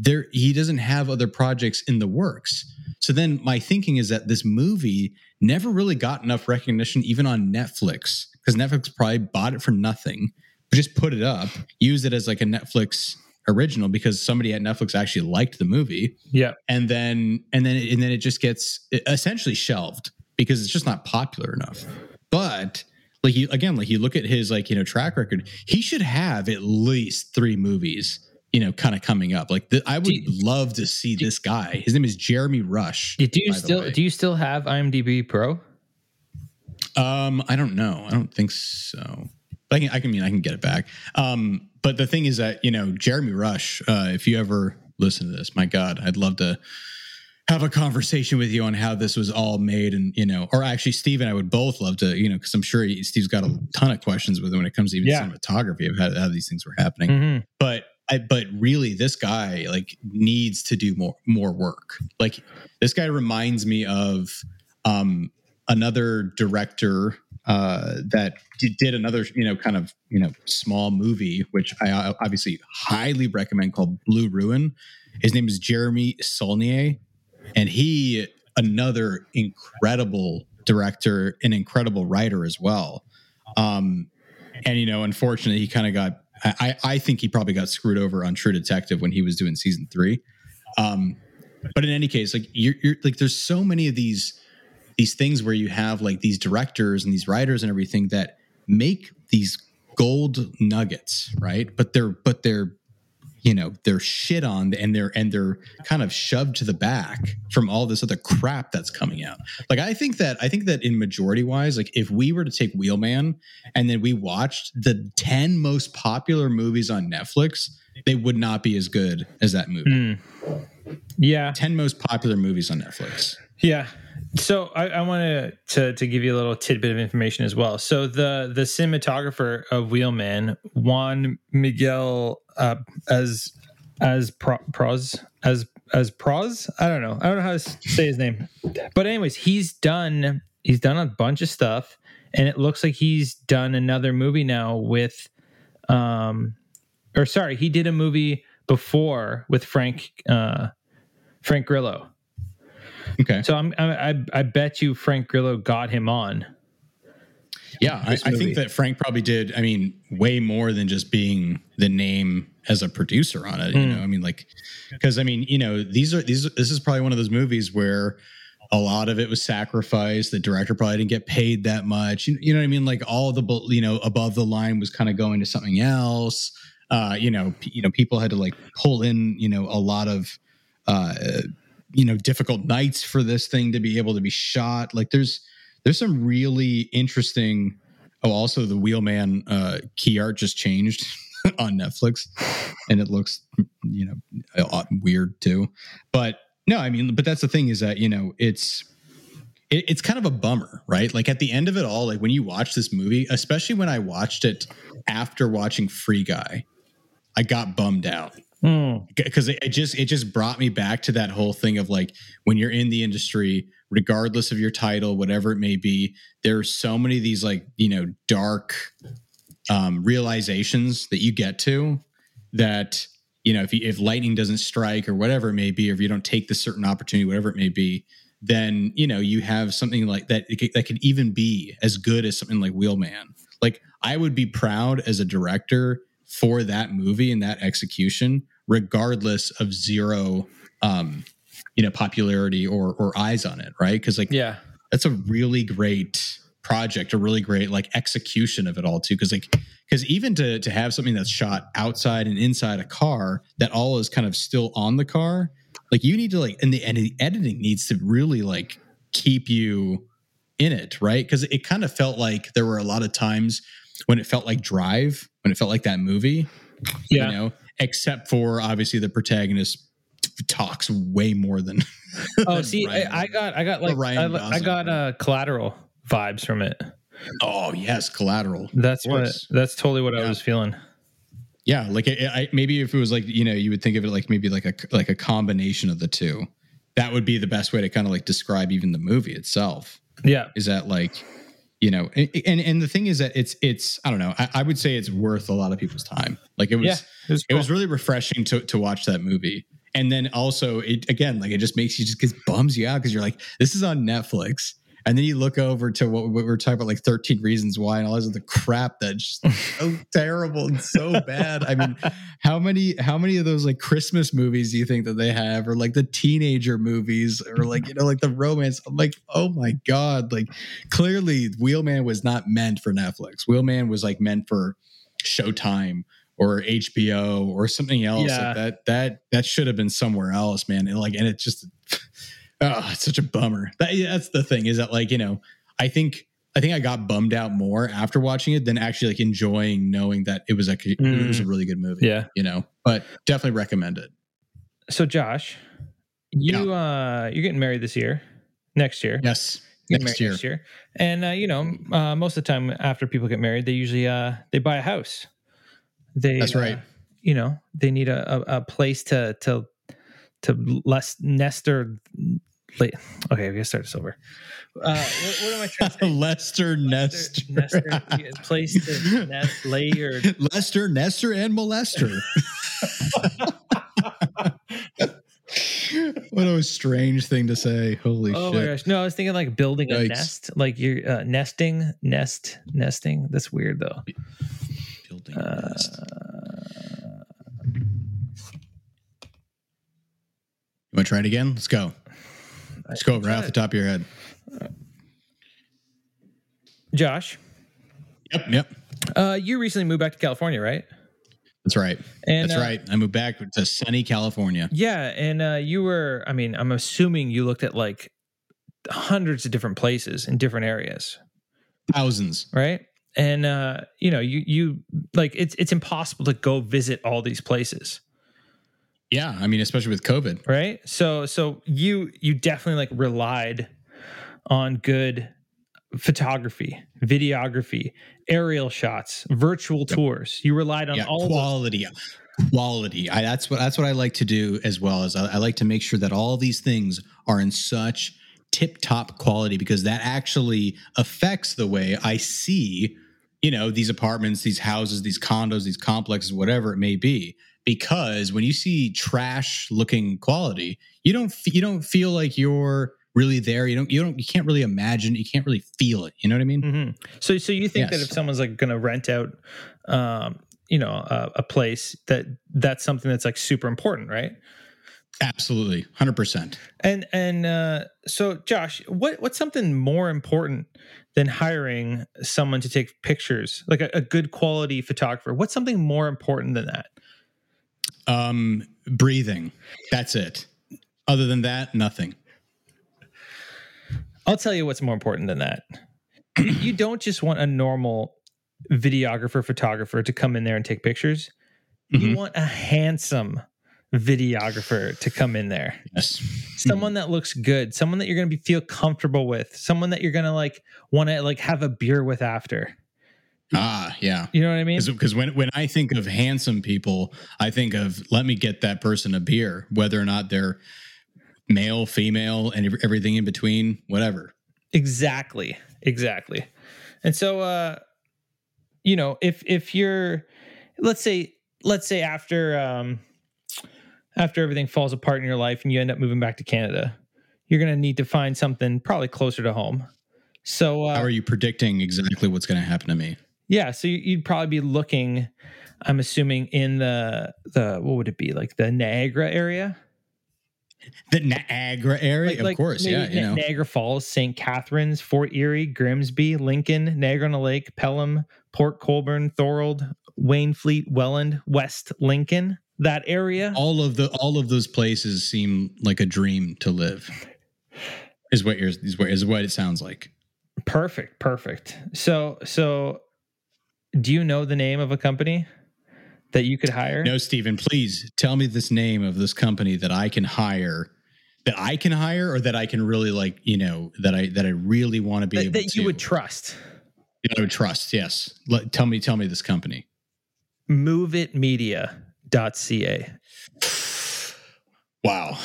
there he doesn't have other projects in the works. So then my thinking is that this movie never really got enough recognition even on Netflix, because Netflix probably bought it for nothing, but just put it up, used it as like a Netflix original because somebody at Netflix actually liked the movie. Yeah. And then and then and then it just gets essentially shelved because it's just not popular enough. But like you again, like you look at his like, you know, track record, he should have at least three movies, you know, kind of coming up. Like the, I would you, love to see do, this guy. His name is Jeremy Rush. Do you still do you still have IMDb Pro? Um, I don't know. I don't think so. But I can I can mean I can get it back. Um, but the thing is that, you know, Jeremy Rush, uh, if you ever listen to this, my God, I'd love to have a conversation with you on how this was all made, and, you know, or actually Steve and I would both love to, you know, because I'm sure he, Steve's got a ton of questions with him when it comes to even yeah. cinematography of how, how these things were happening. Mm-hmm. But I, but really, this guy like needs to do more more work. Like this guy reminds me of um, another director uh, that did another, you know, kind of, you know, small movie, which I obviously highly recommend, called Blue Ruin. His name is Jeremy Saulnier, and he another incredible director, an incredible writer as well. Um, and you know, unfortunately, he kind of got. I, I think he probably got screwed over on True Detective when he was doing season three. Um, but in any case, like you're, you're like, there's so many of these, these things where you have like these directors and these writers and everything that make these gold nuggets. Right. But they're, but they're, you know, they're shit on and they're, and they're kind of shoved to the back from all this other crap that's coming out. Like, I think that, I think that in majority wise, like if we were to take Wheelman and then we watched the ten most popular movies on Netflix, they would not be as good as that movie. Mm. Yeah. ten most popular movies on Netflix. Yeah. So I, I want to to give you a little tidbit of information as well. So the the cinematographer of Wheelman, Juan Miguel uh, as as Pro, Proz as as Proz. I don't know. I don't know how to say his name. But anyways, he's done he's done a bunch of stuff, and it looks like he's done another movie now with, um, or sorry, he did a movie before with Frank uh, Frank Grillo. Okay. So I'm, I I bet you Frank Grillo got him on. Yeah, I, I think that Frank probably did. I mean, way more than just being the name as a producer on it. Mm. You know, I mean, like, because I mean, you know, these are these. This is probably one of those movies where a lot of it was sacrificed. The director probably didn't get paid that much. You, you know what I mean? Like all the you know above the line was kind of going to something else. Uh, you know, you know, people had to like pull in you know a lot of. Uh, you know, difficult nights for this thing to be able to be shot. Like there's, there's some really interesting. Oh, also the Wheelman uh, key art just changed on Netflix and it looks, you know, weird too, but no, I mean, but that's the thing is that, you know, it's, it, it's kind of a bummer, right? Like at the end of it all, like when you watch this movie, especially when I watched it after watching Free Guy, I got bummed out. Because mm. it just it just brought me back to that whole thing of like when you're in the industry, regardless of your title, whatever it may be, there are so many of these like, you know, dark um, realizations that you get to that, you know, if you, if lightning doesn't strike or whatever it may be, or if you don't take this certain opportunity, whatever it may be, then, you know, you have something like that that could even be as good as something like Wheelman. Like I would be proud as a director for that movie and that execution, regardless of zero, um, you know, popularity or or eyes on it, right? Because like, yeah, that's a really great project, a really great like execution of it all too. Because like, because even to to have something that's shot outside and inside a car, that all is kind of still on the car. Like, you need to like, and the and the editing needs to really like keep you in it, right? Because it kind of felt like there were a lot of times when it felt like Drive, when it felt like that movie, yeah. You know, except for obviously the protagonist talks way more than. Oh, than see, Ryan, I, I got, I got like, I, I got uh, Collateral vibes from it. Oh yes, Collateral. That's what. That's totally what yeah. I was feeling. Yeah, like it, I, maybe if it was like you know, you would think of it like maybe like a like a combination of the two. That would be the best way to kind of like describe even the movie itself. Yeah, is that like. You know, and and the thing is that it's it's I don't know. I, I would say it's worth a lot of people's time. Like it was, yeah, it, was cool. It was really refreshing to to watch that movie. And then also, it again, like it just makes you just gets bums you out because you're like, this is on Netflix, and then you look over to what, what we were talking about, like thirteen Reasons Why, and all this other crap that's just so terrible and so bad. I mean, how many how many of those like Christmas movies do you think that they have, or like the teenager movies, or like you know, like the romance? I'm like, oh my god! Like, clearly, Wheelman was not meant for Netflix. Wheelman was like meant for Showtime or H B O or something else. Yeah. Like that that that should have been somewhere else, man. And like, and it just. Oh, it's such a bummer. That, that's the thing is that like, you know, I think I think I got bummed out more after watching it than actually like enjoying knowing that it was like mm. it was a really good movie. Yeah. You know, but definitely recommend it. So Josh, you yeah. uh you're getting married this year. Next year. Yes. Next year. next year. And uh, you know, uh, most of the time after people get married, they usually uh they buy a house. They That's right. Uh, you know, they need a, a, a place to to to less nest or Late. Okay, we gotta start this over. Uh, what, what am I trying to say? Lester, Lester Nestor. Nestor, place to nest, layer. Lester, Nestor, and molester. What a strange thing to say. Holy oh shit. Oh my gosh. No, I was thinking like building Yikes. a nest. Like you're uh, nesting, nest, nesting. That's weird though. Building a uh, nest. You want to try it again? Let's go. Let's go right off the top of your head. Josh. Yep. Yep. Uh, you recently moved back to California, right? That's right. And, That's uh, right. I moved back to sunny California. Yeah. And uh, you were, I mean, I'm assuming you looked at like hundreds of different places in different areas. Thousands. Right. And, uh, you know, you, you like, it's, it's impossible to go visit all these places. Yeah, I mean, especially with COVID, right? So, so you you definitely like relied on good photography, videography, aerial shots, virtual yep. tours. You relied on yeah, all quality. Of those. Quality. I, that's what that's what I like to do as well. Is I, I like to make sure that all these things are in such tip-top quality, because that actually affects the way I see, you know, these apartments, these houses, these condos, these complexes, whatever it may be. Because when you see trash-looking quality, you don't you don't feel like you're really there. You don't you don't you can't really imagine. You can't really feel it. You know what I mean? Mm-hmm. So so you think yes. that if someone's like going to rent out, um, you know, a, a place, that that's something that's like super important, right? Absolutely. one hundred percent. And, and, uh, so Josh, what, what's something more important than hiring someone to take pictures, like a, a good quality photographer? What's something more important than that? Um, breathing. That's it. Other than that, nothing. I'll tell you what's more important than that. You don't just want a normal videographer, photographer to come in there and take pictures. Mm-hmm. You want a handsome videographer to come in there. Yes. Someone that looks good, someone that you're going to be feel comfortable with, someone that you're going to like want to like have a beer with after. Ah, yeah. You know what I mean? Because when, when I think of handsome people, I think of, let me get that person a beer, whether or not they're male, female, and everything in between, whatever. Exactly. Exactly. And so, uh, you know, if, if you're, let's say, let's say after, um, after everything falls apart in your life and you end up moving back to Canada, you're going to need to find something probably closer to home. So uh, how are you predicting exactly what's going to happen to me? Yeah. So you'd probably be looking, I'm assuming in the, the, what would it be? Like the Niagara area? The Niagara area? Like, of like course. Yeah. You Niagara know. Niagara Falls, Saint Catharines, Fort Erie, Grimsby, Lincoln, Niagara-on-the-Lake, Pelham, Port Colborne, Thorold, Waynefleet, Welland, West Lincoln. That area, all of the all of those places seem like a dream to live. Is what you're, is what is what it sounds like. Perfect, perfect. So, so, do you know the name of a company that you could hire? No, Stephen. Please tell me this name of this company that I can hire, that I can hire, or that I can really like. You know that I that I really want to be that, able that to. That you would trust. You know, trust. Yes. Let, tell me, tell me this company. Move It Media. Dot ca. Wow,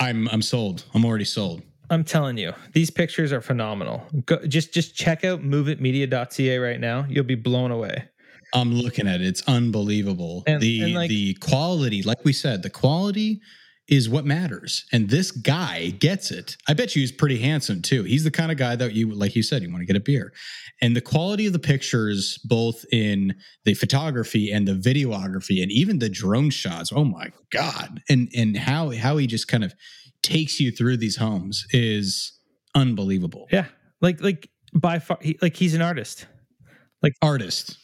I'm I'm sold. I'm already sold. I'm telling you, these pictures are phenomenal. Go, just just check out move it media dot c a right now. You'll be blown away. I'm looking at it. It's unbelievable. And, the and like, the quality, like we said, the quality is what matters. And this guy gets it. I bet you he's pretty handsome too. He's the kind of guy that you, like you said, you want to get a beer. And the quality of the pictures, both in the photography and the videography and even the drone shots, oh my God. And and how how he just kind of takes you through these homes is unbelievable. Yeah. Like like by far he, like he's an artist. Like artist.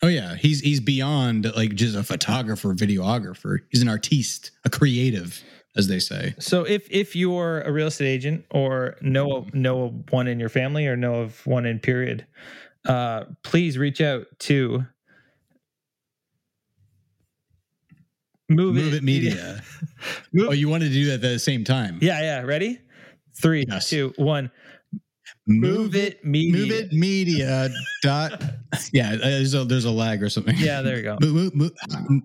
Oh yeah, he's he's beyond like just a photographer, videographer. He's an artiste, a creative, as they say. So if if you're a real estate agent or know know one in your family or know of one in period, uh, please reach out to Move, Move It Media. Move. Oh, you wanted to do that at the same time? Yeah, yeah. Ready? Three, yes. two, one. Move It Media. Move It Media. Dot. Yeah, there's a, there's a lag or something. Yeah, there you go. Move, move,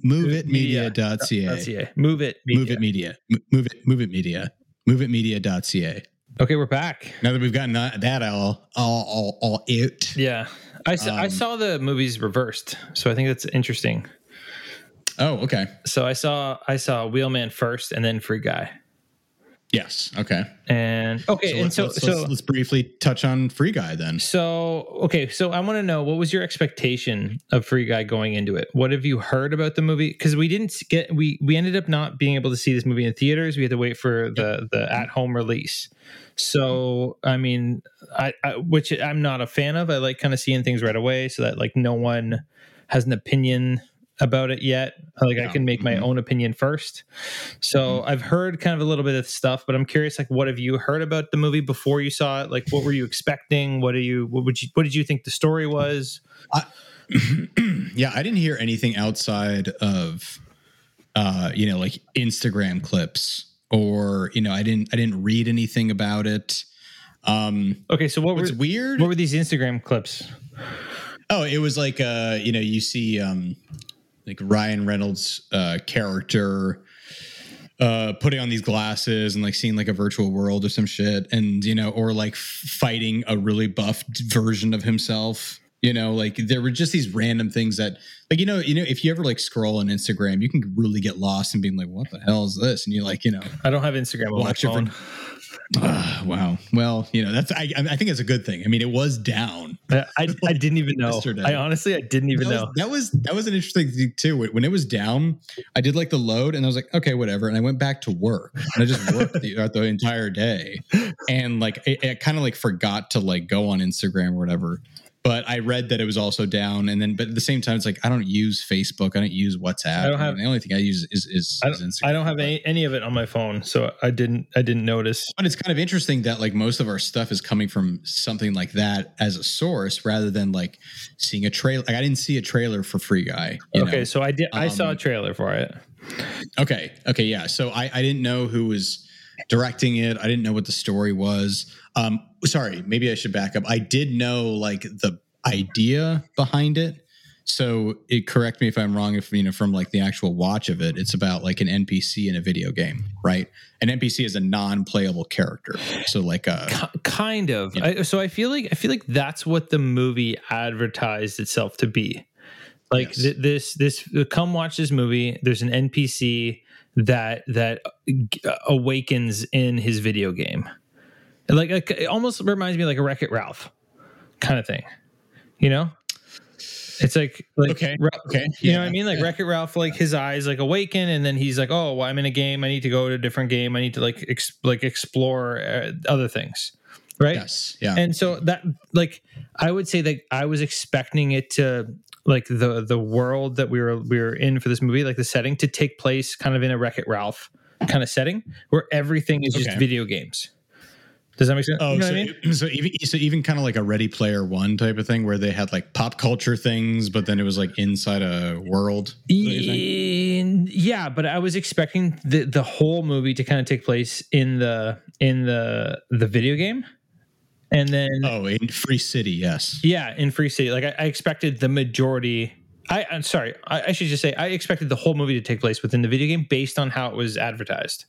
move It Media. Dot ca. Move It. Move It Media. Move It. Move It Media. Move It Media. Dot ca. Okay, we're back. Now that we've gotten that all, all, all, all out. Yeah, I saw, um, I saw the movies reversed, so I think that's interesting. Oh, okay. So I saw I saw Wheelman first, and then Free Guy. Yes. Okay. And okay. So and let's, so, let's, so let's, let's briefly touch on Free Guy then. So, okay. So I want to know, what was your expectation of Free Guy going into it? What have you heard about the movie? Cause we didn't get, we, we ended up not being able to see this movie in theaters. We had to wait for the, the at home release. So, I mean, I, I, which I'm not a fan of, I like kind of seeing things right away so that like no one has an opinion about it yet. Like yeah. I can make my mm-hmm. own opinion first. So mm-hmm. I've heard kind of a little bit of stuff, but I'm curious, like, what have you heard about the movie before you saw it? Like, what were you expecting? What are you, what would you, what did you think the story was? I, yeah. I didn't hear anything outside of uh, you know, like Instagram clips, or, you know, I didn't, I didn't read anything about it. Um, okay. So what were, weird. What were these Instagram clips? Oh, it was like, uh, you know, you see, um, like Ryan Reynolds' uh, character uh, putting on these glasses and like seeing like a virtual world or some shit, and, you know, or like fighting a really buffed version of himself. You know, like there were just these random things that, like, you know, you know, if you ever like scroll on Instagram, you can really get lost and being like, "What the hell is this?" And you're like, you know, I don't have Instagram on my phone. Uh, wow. Well, you know, that's I, I think it's a good thing. I mean, it was down. I I, like, I didn't even know. Yesterday. I honestly I didn't even that know. Was, that was that was an interesting thing too. When it was down, I did like the load, and I was like, okay, whatever. And I went back to work, and I just worked the, the entire day, and like I, I kind of like forgot to like go on Instagram or whatever. But I read that it was also down, and then but at the same time, it's like I don't use Facebook, I don't use WhatsApp. I don't have, I mean, the only thing I use is is, I is Instagram. I don't have any, any of it on my phone, so I didn't I didn't notice. But it's kind of interesting that like most of our stuff is coming from something like that as a source, rather than like seeing a trailer. Like I didn't see a trailer for Free Guy. Okay, know? so I did. I um, saw a trailer for it. Okay, okay, yeah. So I I didn't know who was directing it. I didn't know what the story was. Um, sorry, maybe I should back up. I did know like the idea behind it. So it, correct me if I'm wrong, if you know, from like the actual watch of it, it's about like an N P C in a video game, right? An N P C is a non-playable character. So like a K- kind of. You know. I, so I feel like I feel like that's what the movie advertised itself to be. Like yes. th- this this come watch this movie. There's an N P C that that awakens in his video game. Like, like it almost reminds me of like a Wreck It Ralph kind of thing, you know? It's like, like okay, Ra- okay, you yeah. know what I mean? Like yeah. Wreck It Ralph, like his eyes like awaken, and then he's like, oh, well, I'm in a game. I need to go to a different game. I need to like ex- like explore uh, other things, right? Yes, yeah. And so that like I would say that I was expecting it to like the the world that we were we were in for this movie, like the setting to take place kind of in a Wreck It Ralph kind of setting where everything is okay. just video games. Does that make sense? Oh, you know so, I mean? so even so even kind of like a Ready Player One type of thing where they had like pop culture things, but then it was like inside a world. In, yeah, but I was expecting the, the whole movie to kind of take place in the in the the video game, and then oh, in Free City, yes, yeah, in Free City. Like I, I expected the majority. I, I'm sorry, I, I should just say I expected the whole movie to take place within the video game based on how it was advertised.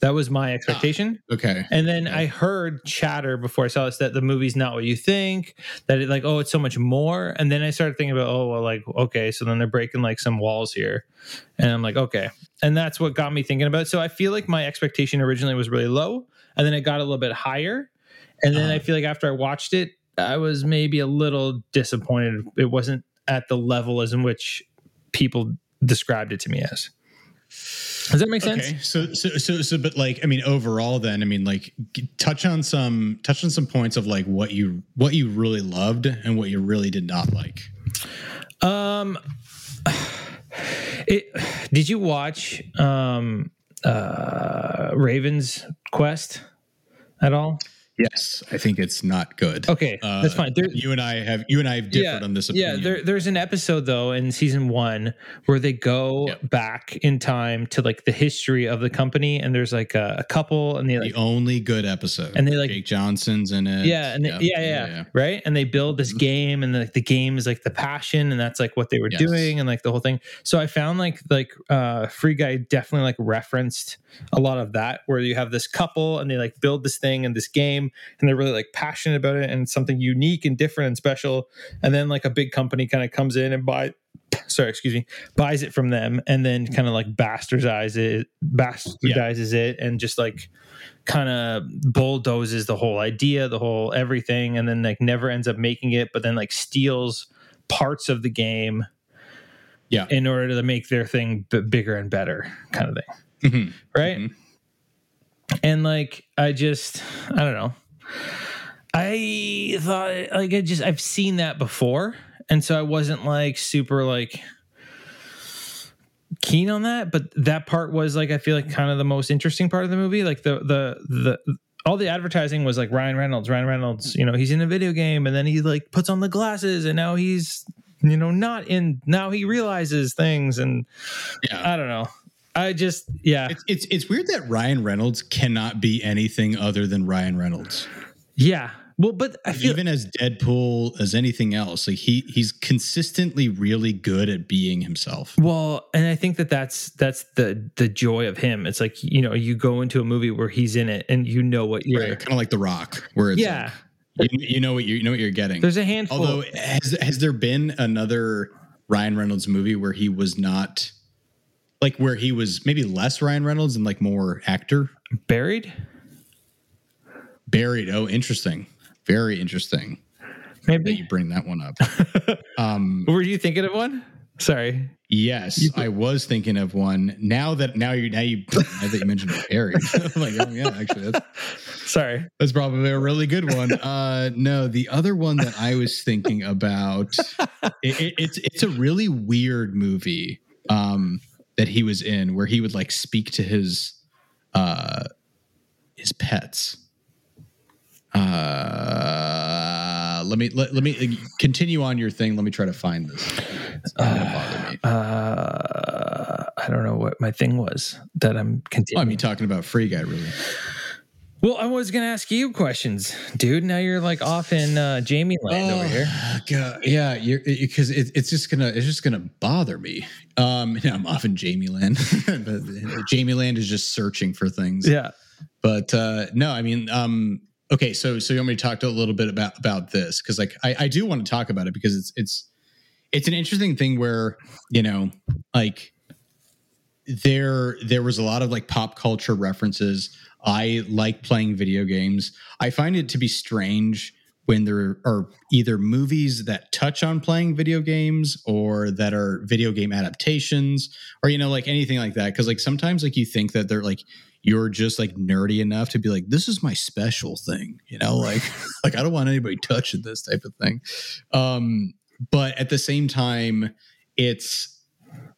That was my expectation. Ah, okay. And then okay. I heard chatter before I saw this that the movie's not what you think, that it like, oh, it's so much more. And then I started thinking about, oh, well, like, okay, so then they're breaking like some walls here. And I'm like, okay. And that's what got me thinking about it. So I feel like my expectation originally was really low, and then it got a little bit higher. And then uh, I feel like after I watched it, I was maybe a little disappointed. It wasn't at the level as in which people described it to me as. Does that make sense? Okay. So, so, so, so, but like, I mean, overall, then, I mean, like, touch on some, touch on some points of like what you, what you really loved and what you really did not like. Um, it, did you watch um, uh, Raven's Quest at all? Yes, I think it's not good. Okay, uh, that's fine. There, you and I have you and I have differed yeah, on this opinion. Yeah, there, there's an episode though in season one where they go yep. back in time to like the history of the company, and there's like a, a couple, and they like, the only good episode, and they like Jake Johnson's in it. Yeah, and yep. they, yeah, yeah, yeah, yeah, right. And they build this game, and the, the game is like the passion, and that's like what they were yes. doing, and like the whole thing. So I found like like uh, Free Guy definitely like referenced a lot of that, where you have this couple, and they like build this thing and this game. And they're really like passionate about it, and something unique and different and special. And then like a big company kind of comes in and buy, sorry, excuse me, buys it from them, and then kind of like bastardizes it, bastardizes yeah. it, and just like kind of bulldozes the whole idea, the whole everything, and then like never ends up making it, but then like steals parts of the game, yeah, in order to make their thing b- bigger and better, kind of thing, mm-hmm. right? Mm-hmm. And like, I just, I don't know. I thought like, I just, I've seen that before. And so I wasn't like super like keen on that, but that part was like, I feel like kind of the most interesting part of the movie. Like the, the, the, all the advertising was like Ryan Reynolds, Ryan Reynolds, you know, he's in a video game, and then he like puts on the glasses, and now he's you know, not in, now he realizes things, and yeah. I don't know. I just, yeah. It's, it's it's weird that Ryan Reynolds cannot be anything other than Ryan Reynolds. Yeah. Well, but I feel even as Deadpool, as anything else, like he he's consistently really good at being himself. Well, and I think that that's that's the the joy of him. It's like, you know, you go into a movie where he's in it, and you know what you're right, kind of like The Rock, where it's yeah, like, you, you know what you, you know what you're getting. There's a handful. Although has has there been another Ryan Reynolds movie where he was not like where he was maybe less Ryan Reynolds and like more actor? Buried. Buried. Oh, interesting. Very interesting. Maybe that you bring that one up. Um, Were you thinking of one? Sorry. Yes, th- I was thinking of one. Now that now you now you now that you mentioned Harry, I'm like, oh yeah, actually, that's, sorry, that's probably a really good one. Uh, no, the other one that I was thinking about, it, it, it's it's a really weird movie um, that he was in where he would like speak to his uh, his pets. Uh, let me let, let me continue on your thing. Let me try to find this. It's not gonna bother me. Uh, I don't know what my thing was that I'm continuing. Oh, I mean, talking about Free Guy, really. Well, I was gonna ask you questions, dude. Now you're like off in uh, Jamie land oh, over here. God. Yeah, you're because it, it's just gonna it's just gonna bother me. Um, yeah, I'm off in Jamie land, but Jamie land is just searching for things. Yeah, but uh, no, I mean, um. Okay, so so you want me to talk to a little bit about, about this? Because like I, I do want to talk about it because it's it's it's an interesting thing where, you know, like there there was a lot of like pop culture references. I like playing video games. I find it to be strange when there are either movies that touch on playing video games or that are video game adaptations or, you know, like anything like that. Because like sometimes like you think that they're like, you're just like nerdy enough to be like, this is my special thing, you know, like, like I don't want anybody touching this type of thing. Um, but at the same time, it's,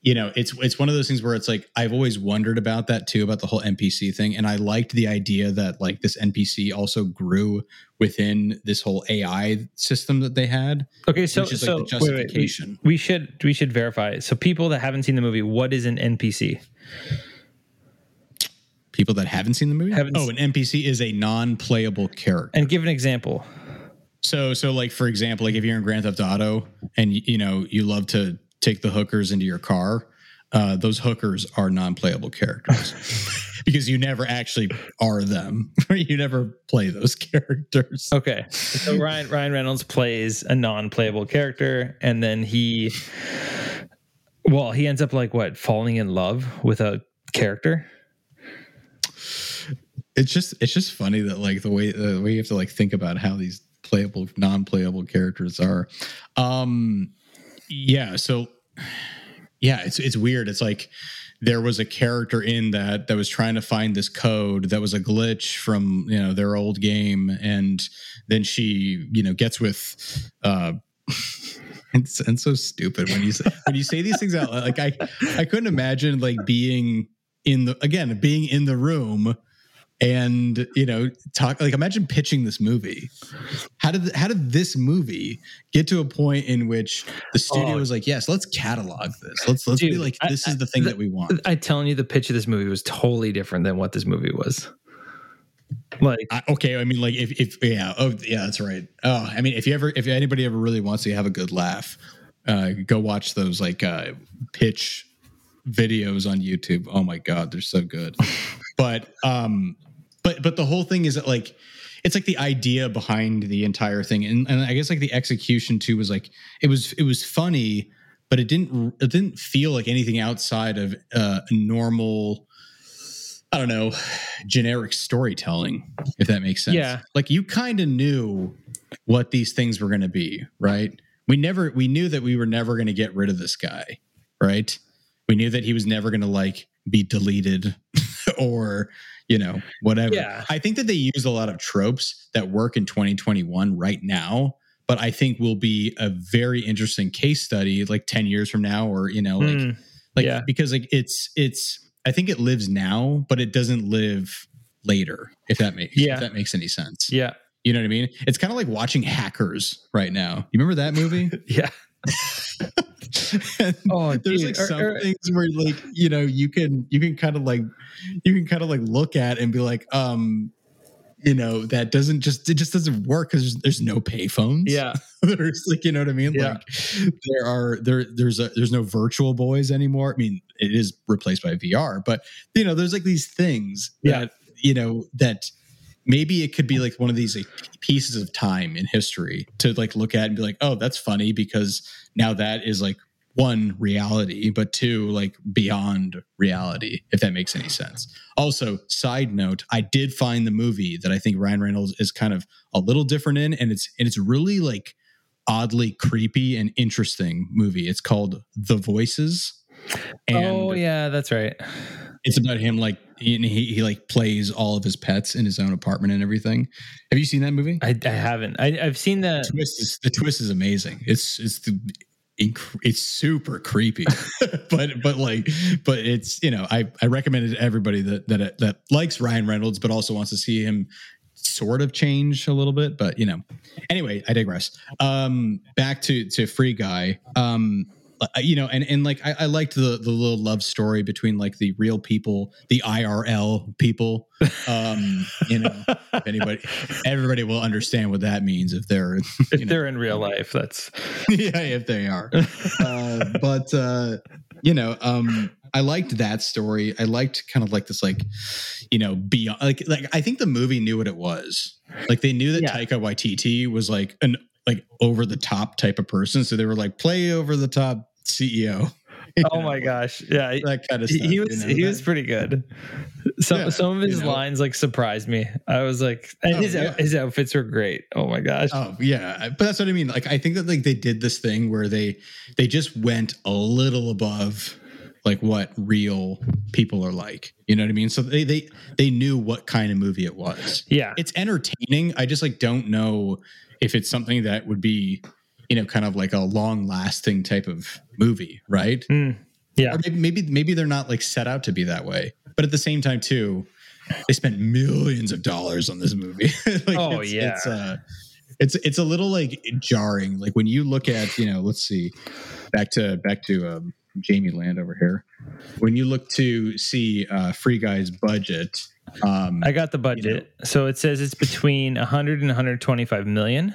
you know, it's, it's one of those things where it's like, I've always wondered about that too, about the whole N P C thing. And I liked the idea that like this N P C also grew within this whole A I system that they had. Okay. So, is, so like, the justification. Wait, wait, we, we should, we should verify. So people that haven't seen the movie, what is an N P C? People that haven't seen the movie? Haven't oh, an N P C is a non-playable character. And give an example. So, so like, for example, like if you're in Grand Theft Auto and, you know, you love to take the hookers into your car, uh, those hookers are non-playable characters because you never actually are them. You never play those characters. Okay. So Ryan, Ryan Reynolds plays a non-playable character, and then he, well, he ends up like what? Falling in love with a character? It's just it's just funny that like the way the way you have to like think about how these playable non-playable characters are. Um, yeah, so yeah, it's it's weird. It's like there was a character in that that was trying to find this code that was a glitch from, you know, their old game, and then she, you know, gets with uh it's, it's so stupid when you say when you say these things out loud. Like I I couldn't imagine like being in the again, being in the room. And, you know, talk like imagine pitching this movie. How did how did this movie get to a point in which the studio oh, was like, yes, let's catalog this. Let's let's dude, be like, this I, is the thing I, that we want. I'm telling you, the pitch of this movie was totally different than what this movie was. Like, I, okay, I mean, like if if yeah, oh yeah, that's right. Oh, I mean, if you ever if anybody ever really wants to have a good laugh, uh, go watch those like uh, pitch videos on YouTube. Oh my God, they're so good. But um. But but the whole thing is that like it's like the idea behind the entire thing, and, and I guess like the execution too was like it was it was funny, but it didn't it didn't feel like anything outside of uh, normal, I don't know, generic storytelling, if that makes sense. Yeah, like you kind of knew what these things were going to be, right? We never we knew that we were never going to get rid of this guy, right? We knew that he was never going to like be deleted or, you know, whatever. Yeah. I think that they use a lot of tropes that work in twenty twenty-one right now, but I think will be a very interesting case study like ten years from now, or, you know, like, mm, like yeah. because like it's, it's, I think it lives now, but it doesn't live later. If that makes, yeah. if that makes any sense. Yeah. You know what I mean? It's kind of like watching Hackers right now. You remember that movie? Yeah. Oh, there's dude. like some or, or, things where like, you know, you can you can kind of like you can kind of like look at and be like, um, you know, that doesn't just it just doesn't work because there's, there's no payphones. Yeah, there's like, you know what I mean? Yeah. Like there are there there's a, there's no virtual boys anymore. I mean, it is replaced by V R, but you know, there's like these things yeah. that you know that. Maybe it could be like one of these like pieces of time in history to like look at and be like, oh, that's funny because now that is like one reality, but two, like beyond reality, if that makes any sense. Also, side note, I did find the movie that I think Ryan Reynolds is kind of a little different in, and it's and it's really like oddly creepy and interesting movie. It's called The Voices. And oh, yeah, that's right. It's about him like he, he like plays all of his pets in his own apartment and everything. Have you seen that movie? I, I haven't. I, I've seen the the twist is, the twist is amazing. It's it's the it's super creepy, but but like but it's you know I, I recommend it to everybody that that that likes Ryan Reynolds but also wants to see him sort of change a little bit. But you know, anyway, I digress. Um, back to to Free Guy. Um. You know, and, and like I, I liked the the little love story between like the real people, the I R L people. Um, you know, if anybody, everybody will understand what that means if they're if know, they're in real life. That's yeah, if they are. uh, but uh, you know, um, I liked that story. I liked kind of like this, like you know, beyond like like I think the movie knew what it was. Like they knew that yeah. Taika Waititi was like an like over the top type of person. So they were like, play over the top C E O. Oh know? my gosh. Yeah. That kind of stuff. He was, you know, he that? was pretty good. Some, yeah, some of his you know? lines like surprised me. I was like, and oh, his, yeah. his outfits were great. Oh my gosh. Oh yeah. But that's what I mean. Like, I think that like they did this thing where they, they just went a little above like what real people are like, you know what I mean? So they, they, they knew what kind of movie it was. Yeah. It's entertaining. I just like, don't know if it's something that would be, you know, kind of like a long lasting type of movie. Right. Mm, yeah. Or maybe, maybe, maybe they're not like set out to be that way, but at the same time too, they spent millions of dollars on this movie. like oh it's, yeah. It's, uh, it's, it's a little like jarring. Like when you look at, you know, let's see back to, back to, um, Jamie Land over here. When you look to see uh, Free Guy's budget, um, I got the budget. You know, so it says it's between one hundred and one hundred twenty-five million.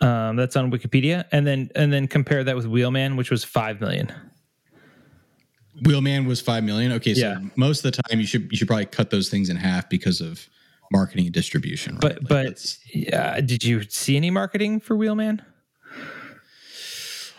Um, that's on Wikipedia, and then and then compare that with Wheelman, which was five million. Wheelman was five million. Okay, so yeah. most of the time you should you should probably cut those things in half because of marketing and distribution. Right? But like but yeah, did you see any marketing for Wheelman?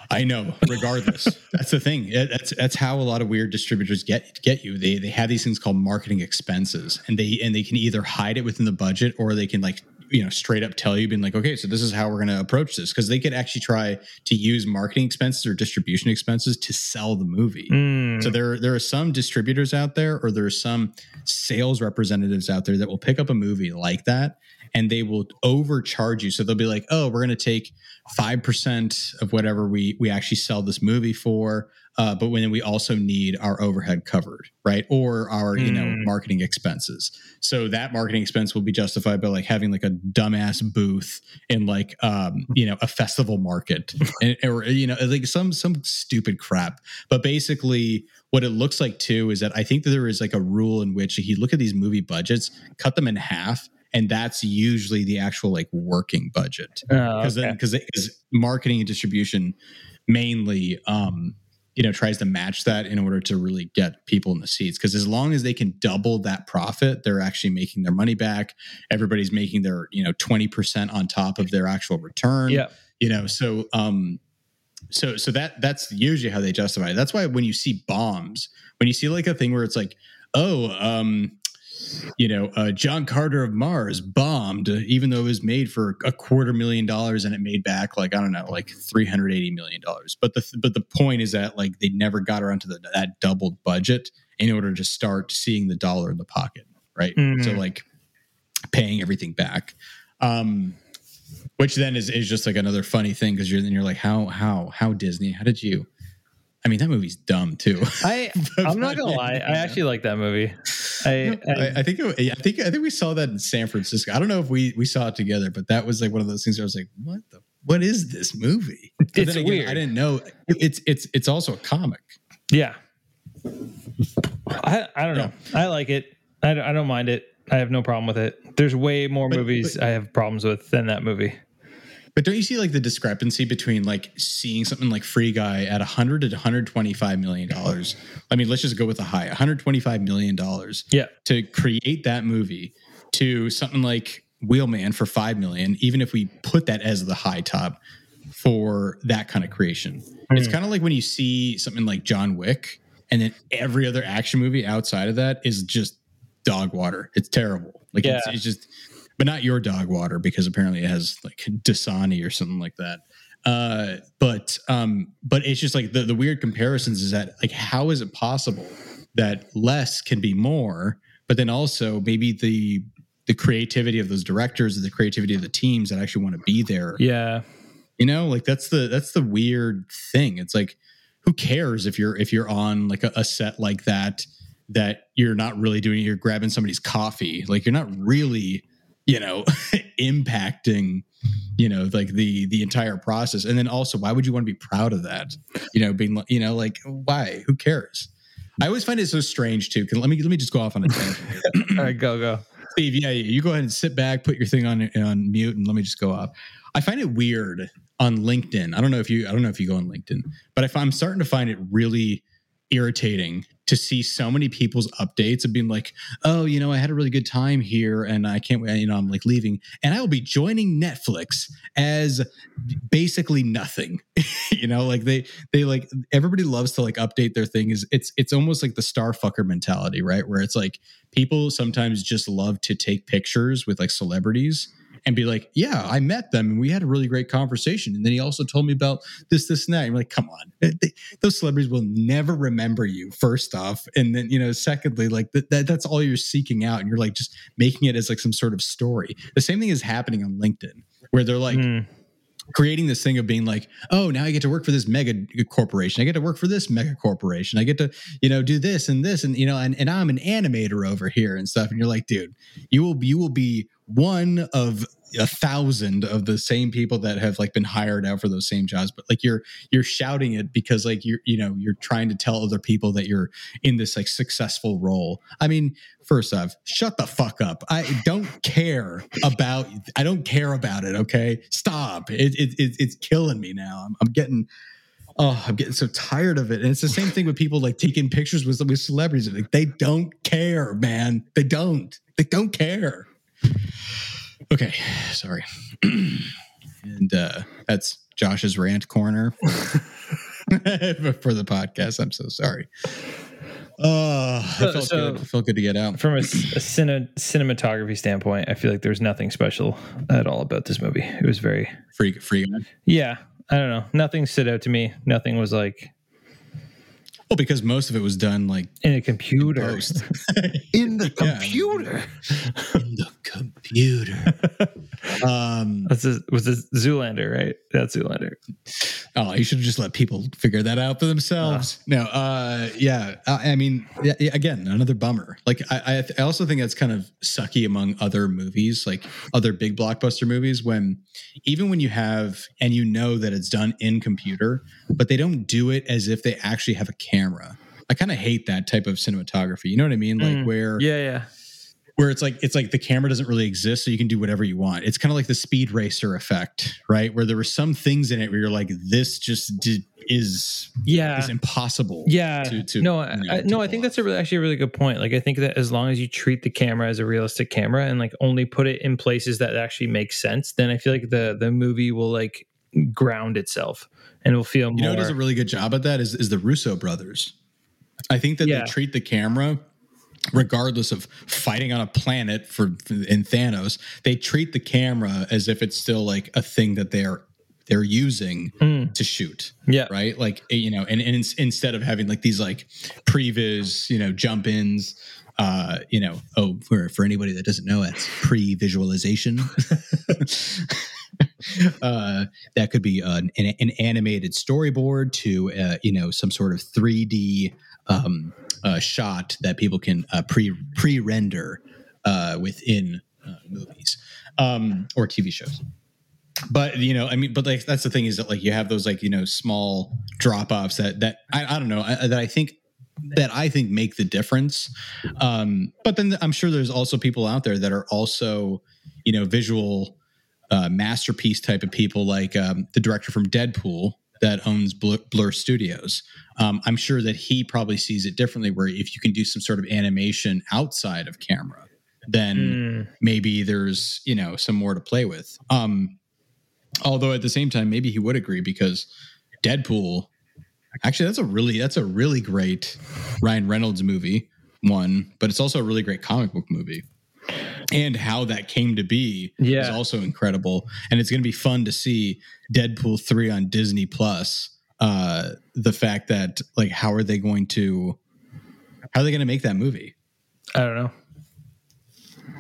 I know. Regardless, that's the thing. That's that's how a lot of weird distributors get get you. They they have these things called marketing expenses, and they and they can either hide it within the budget, or they can like you know straight up tell you, being like, okay, so this is how we're going to approach this, because they could actually try to use marketing expenses or distribution expenses to sell the movie. Mm. So there there are some distributors out there, or there are some sales representatives out there that will pick up a movie like that, and they will overcharge you. So they'll be like, oh, we're going to take five percent of whatever we, we actually sell this movie for. Uh, but when we also need our overhead covered, right? Or our, mm. you know, marketing expenses. So that marketing expense will be justified by like having like a dumbass booth in like, um, you know, a festival market and, or, you know, like some, some stupid crap. But basically what it looks like too, is that I think that there is like a rule in which if you look at these movie budgets, cut them in half. And that's usually the actual like working budget because oh, okay. because marketing and distribution mainly, um, you know, tries to match that in order to really get people in the seats. Because as long as they can double that profit, they're actually making their money back. Everybody's making their, you know, twenty percent on top of their actual return, yeah. you know, so um, so so that that's usually how they justify it. That's why when you see bombs, when you see like a thing where it's like, oh, um. you know, uh, John Carter of Mars bombed, uh, even though it was made for a quarter million dollars and it made back like, I don't know, like three hundred eighty million dollars. But the, but the point is that like, they never got around to the, that doubled budget in order to start seeing the dollar in the pocket. Right. Mm-hmm. So like paying everything back, um, which then is, is just like another funny thing. Cause you're, then you're like, how, how, how Disney, how did you, I mean, that movie's dumb too. I, I'm not gonna lie. I actually like that movie. I, I, I think, it, I think, I think we saw that in San Francisco. I don't know if we, we saw it together, but that was like one of those things where I was like, what the what is this movie? But it's again, weird. I didn't know. It's it's it's also a comic. Yeah. I I don't yeah. know. I like it. I, I don't mind it. I have no problem with it. There's way more but, movies but, I have problems with than that movie. But don't you see like the discrepancy between like seeing something like Free Guy at one hundred to one hundred twenty-five million dollars? I mean, let's just go with a high, one hundred twenty-five million dollars yeah. to create that movie to something like Wheelman for five million dollars, even if we put that as the high top for that kind of creation. Mm. It's kind of like when you see something like John Wick and then every other action movie outside of that is just dog water. It's terrible. Like yeah. it's, it's just... But not your dog water, because apparently it has like Dasani or something like that. Uh, but um, but it's just like the, the weird comparisons is that like how is it possible that less can be more, but then also maybe the the creativity of those directors and the creativity of the teams that actually want to be there. Yeah. You know, like that's the that's the weird thing. It's like who cares if you're if you're on like a, a set like that that you're not really doing, you're grabbing somebody's coffee. Like you're not really you know, impacting, you know, like the, the entire process. And then also, why would you want to be proud of that? You know, being, you know, like, why? Who cares? I always find it so strange too. Can let me, let me just go off on a tangent here. All right, go, go. Steve, yeah, you go ahead and sit back, put your thing on, on mute and let me just go off. I find it weird on LinkedIn. I don't know if you, I don't know if you go on LinkedIn, but if I'm starting to find it really irritating to see so many people's updates of being like, oh, you know, I had a really good time here and I can't wait, you know, I'm like leaving and I will be joining Netflix as basically nothing. You know, like they, they like, everybody loves to like update their thing. Is it's, it's almost like the star fucker mentality, right? Where it's like people sometimes just love to take pictures with like celebrities and be like, yeah, I met them and we had a really great conversation. And then he also told me about this, this, and that. And you're like, come on. They, those celebrities will never remember you, first off. And then, you know, secondly, like th- that that's all you're seeking out. And you're like just making it as like some sort of story. The same thing is happening on LinkedIn where they're like mm. creating this thing of being like, oh, now I get to work for this mega corporation. I get to work for this mega corporation. I get to, you know, do this and this and, you know, and, and I'm an animator over here and stuff. And you're like, dude, you will you will be one of a thousand of the same people that have like been hired out for those same jobs, but like you're you're shouting it because like you're you know you're trying to tell other people that you're in this like successful role. I mean, first off, shut the fuck up. I don't care about I don't care about it. Okay, stop. It, it, it it's killing me now. I'm, I'm getting. Oh, I'm getting so tired of it. And it's the same thing with people like taking pictures with with celebrities. Like they don't care, man. They don't. They don't care. Okay, sorry. And uh, that's Josh's rant corner for, for the podcast. I'm so sorry. Oh, so, it felt so good. It felt good to get out. From a, a cine, cinematography standpoint, I feel like there's nothing special at all about this movie. It was very... Free, free guy? Yeah, I don't know. Nothing stood out to me. Nothing was like... Well, because most of it was done like... In a computer. In, in the computer. Yeah. In the computer. um, That's a, was this Zoolander, right? That's Zoolander. Oh, you should have just let people figure that out for themselves. Uh, no, uh, yeah. I, I mean, yeah, yeah, again, another bummer. Like, I, I, I also think that's kind of sucky among other movies, like other big blockbuster movies, when even when you have, and you know that it's done in computer, but they don't do it as if they actually have a camera. camera. I kind of hate that type of cinematography. You know what I mean? Like mm, where, yeah, yeah, where it's like it's like the camera doesn't really exist, so you can do whatever you want. It's kind of like the Speed Racer effect, right? Where there were some things in it where you're like, this just did, is yeah is impossible. Yeah, to, to, no, you know, I, no, I think that's a really, actually a really good point. Like I think that as long as you treat the camera as a realistic camera and like only put it in places that actually make sense, then I feel like the the movie will like ground itself. And it'll feel more. You know who does a really good job at that is, is the Russo brothers. I think that yeah. they treat the camera, regardless of fighting on a planet for in Thanos, they treat the camera as if it's still like a thing that they're they're using mm. to shoot. Yeah. Right? Like, you know, and, and in, instead of having like these like previs, you know, jump ins. Uh, you know, oh, for, for anybody that doesn't know, it's pre-visualization. uh, that could be an, an, an animated storyboard to, uh, you know, some sort of three D um, uh, shot that people can uh, pre pre-render uh, within uh, movies um, or T V shows. But, you know, I mean, but like, that's the thing is that like you have those like, you know, small drop offs that that I, I don't know, I, that I think that I think make the difference. Um, but then I'm sure there's also people out there that are also, you know, visual uh, masterpiece type of people like um, the director from Deadpool that owns Blur Studios. Um, I'm sure that he probably sees it differently where if you can do some sort of animation outside of camera, then mm. maybe there's, you know, some more to play with. Um, although at the same time, maybe he would agree because Deadpool, actually, that's a really, that's a really great Ryan Reynolds movie, one, but it's also a really great comic book movie. And how that came to be yeah. is also incredible. And it's going to be fun to see Deadpool three on Disney Plus. Uh, the fact that, like, how are they going to, how are they going to make that movie? I don't know.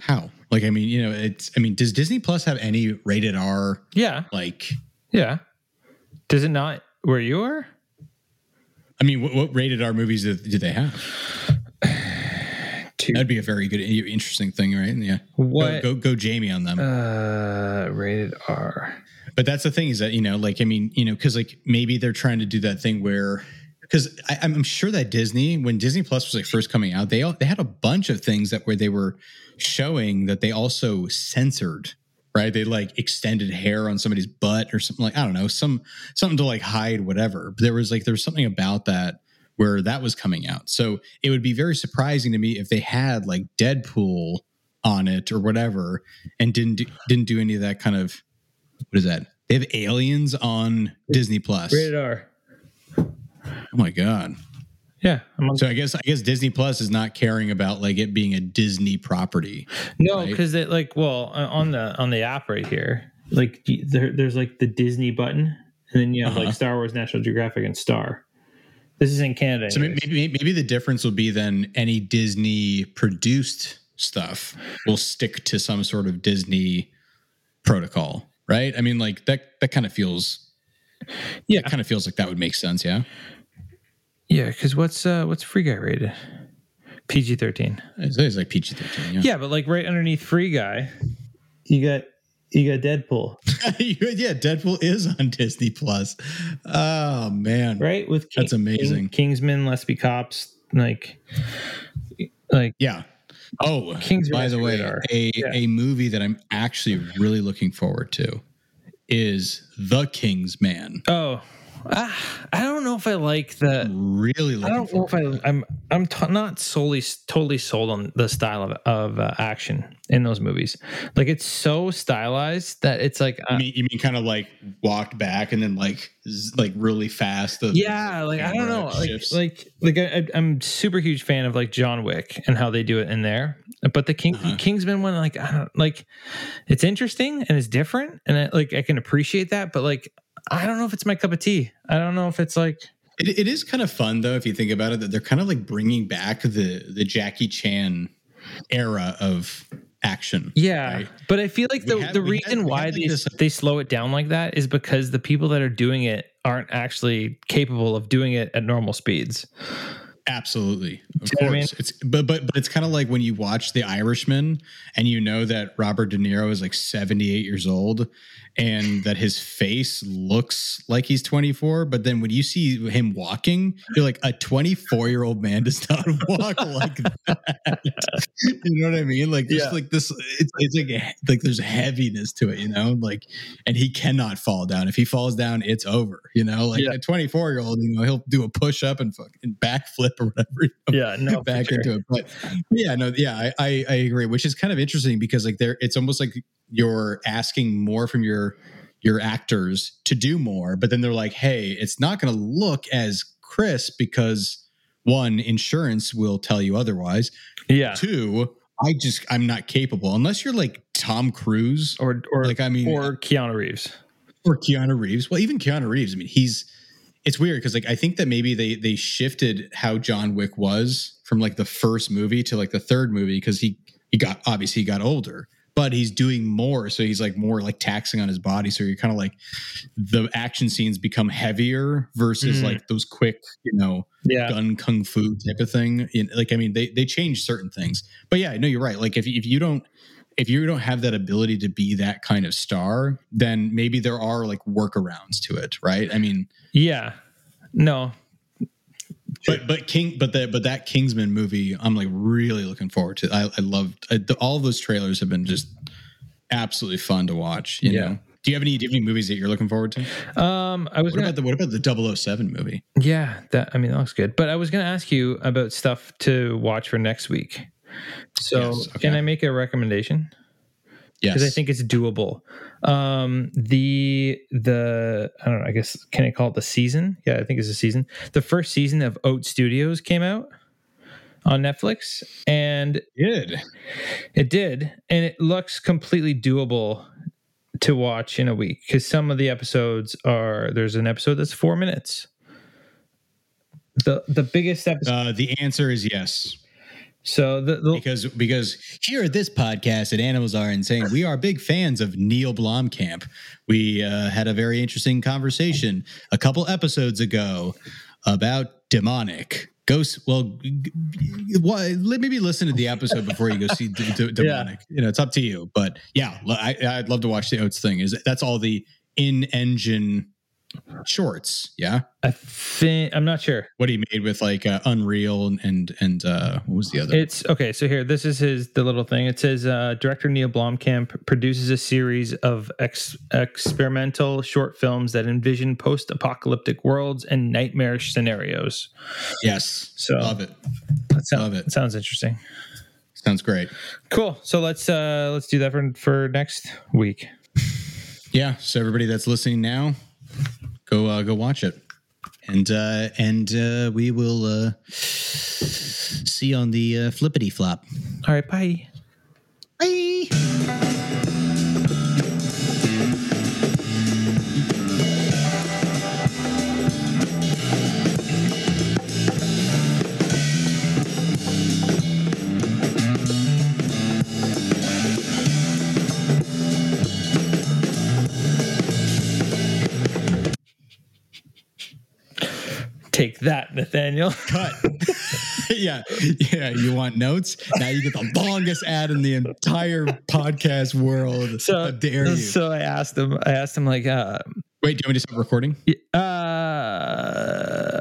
How? Like, I mean, you know, it's, I mean, does Disney Plus have any rated R? Yeah. Like. Yeah. Does it not where you are? I mean, what, what rated R movies do, do they have? Two. That'd be a very good, interesting thing, right? Yeah. What? Go, go, go Jamie on them. Uh, rated R. But that's the thing is that, you know, like, I mean, you know, because like maybe they're trying to do that thing where, because I'm sure that Disney, when Disney Plus was like first coming out, they all, they had a bunch of things that where they were showing that they also censored, right? They like extended hair on somebody's butt or something like, I don't know, some something to like hide whatever. But there was like, there was something about that where that was coming out. So it would be very surprising to me if they had like Deadpool on it or whatever and didn't do, didn't do any of that kind of, what is that? They have Aliens on Disney Plus. Rated R. Oh my God. Yeah. I'm on- so I guess I guess Disney Plus is not caring about like it being a Disney property. No, because right? it like well on the on the app right here, like there, there's like the Disney button, and then you have uh-huh. like Star Wars, National Geographic, and Star. This is in Canada. So maybe, maybe maybe the difference will be then any Disney produced stuff will stick to some sort of Disney protocol, right? I mean, like that that kind of feels. Yeah, it kind of feels like that would make sense. Yeah, yeah. Because what's uh, what's Free Guy rated? P G thirteen. It's always like P G thirteen. Yeah. yeah, but like right underneath Free Guy, you got you got Deadpool. yeah, Deadpool is on Disney Plus. Oh man, right with King, that's amazing. King, Kingsman, Let's Be Cops, like, like yeah. Oh, Kingsman by the way, radar. a yeah. a movie that I'm actually really looking forward to. Is The Kingsman. Oh, ah, I don't know if I like the. I'm really, looking I don't know if I, I'm. I'm t- not solely totally sold on the style of of uh, action in those movies. Like it's so stylized that it's like. Uh, you mean, you mean kind of like walked back and then like like really fast. The, yeah, the like I don't know, shifts. like like like I, I'm super huge fan of like John Wick and how they do it in there. But the King, uh-huh. Kingsman one, like, I don't, like, it's interesting and it's different, and I, like I can appreciate that. But like, I don't know if it's my cup of tea. I don't know if it's like it, it is kind of fun though if you think about it that they're kind of like bringing back the the Jackie Chan era of action. Yeah, right? But I feel like the have, the reason have, why like they this, they slow it down like that is because the people that are doing it aren't actually capable of doing it at normal speeds. Absolutely. Of course. I mean? It's but but but it's kind of like when you watch The Irishman and you know that Robert De Niro is like seventy-eight years old and that his face looks like he's twenty-four, but then when you see him walking, you're like a twenty-four-year-old man does not walk like that. You know what I mean? Like there's yeah. like this it's it's like like there's heaviness to it, you know? Like and he cannot fall down. If he falls down, it's over, you know? Like yeah. a twenty-four-year-old, you know, he'll do a push-up and fucking backflip or whatever. Yeah, no, back sure. into it. But yeah, no, yeah, I, I I agree. Which is kind of interesting because like there, it's almost like you're asking more from your your actors to do more, but then they're like, hey, it's not going to look as crisp because one, insurance will tell you otherwise. Yeah. Two, I just I'm not capable unless you're like Tom Cruise or or like I mean or Keanu Reeves or Keanu Reeves. Well, even Keanu Reeves. I mean, he's. It's weird because like I think that maybe they they shifted how John Wick was from like the first movie to like the third movie because he he got obviously he got older, but he's doing more, so he's like more like taxing on his body. So you're kind of like the action scenes become heavier versus mm. like those quick, you know, yeah. gun kung fu type of thing. Like I mean, they they change certain things, but yeah, no, you're right. Like if if you don't if you don't have that ability to be that kind of star, then maybe there are like workarounds to it, right? I mean, yeah, no, but but King, but the but that Kingsman movie, I'm like really looking forward to. I, I loved I, the, all of those trailers have been just absolutely fun to watch. You yeah. know, do you have any do you have any movies that you're looking forward to? Um, I was what gonna, about the what about the double oh seven movie? Yeah, that I mean that looks good. But I was going to ask you about stuff to watch for next week. So yes, okay. Can I make a recommendation? Yes, because I think it's doable. Um, the the I don't know. I guess can I call it the season? Yeah, I think it's a season. The first season of Oat Studios came out on Netflix, and it did. It did, and it looks completely doable to watch in a week because some of the episodes are. There's an episode that's four minutes. the The biggest episode. Uh, the answer is yes. So the, the, because because here at this podcast at Animals Are Insane, we are big fans of Neil Blomkamp. We uh, had a very interesting conversation a couple episodes ago about demonic ghosts. Well, well, maybe listen to the episode before you go see d- d- demonic. Yeah. You know, it's up to you. But yeah, I, I'd love to watch the Oats thing. Is that's all the in-engine shorts? Yeah, I think I'm not sure what he made with like uh, Unreal and and uh what was the other it's one? Okay, so here this is his the little thing. It says uh director Neil Blomkamp produces a series of ex- experimental short films that envision post-apocalyptic worlds and nightmarish scenarios. Yes, so love it. That sounds, love it. That sounds interesting. Sounds great. Cool. So let's uh let's do that for for next week. Yeah, so everybody that's listening now, Go uh, go watch it, and uh, and uh, we will uh, see you on the uh, flippity flop. All right, bye. Bye. Take that, Nathaniel. Cut. Yeah. Yeah. You want notes? Now you get the longest ad in the entire podcast world. So, how dare you? So I asked him, I asked him like, uh, wait, do you want me to stop recording? Uh,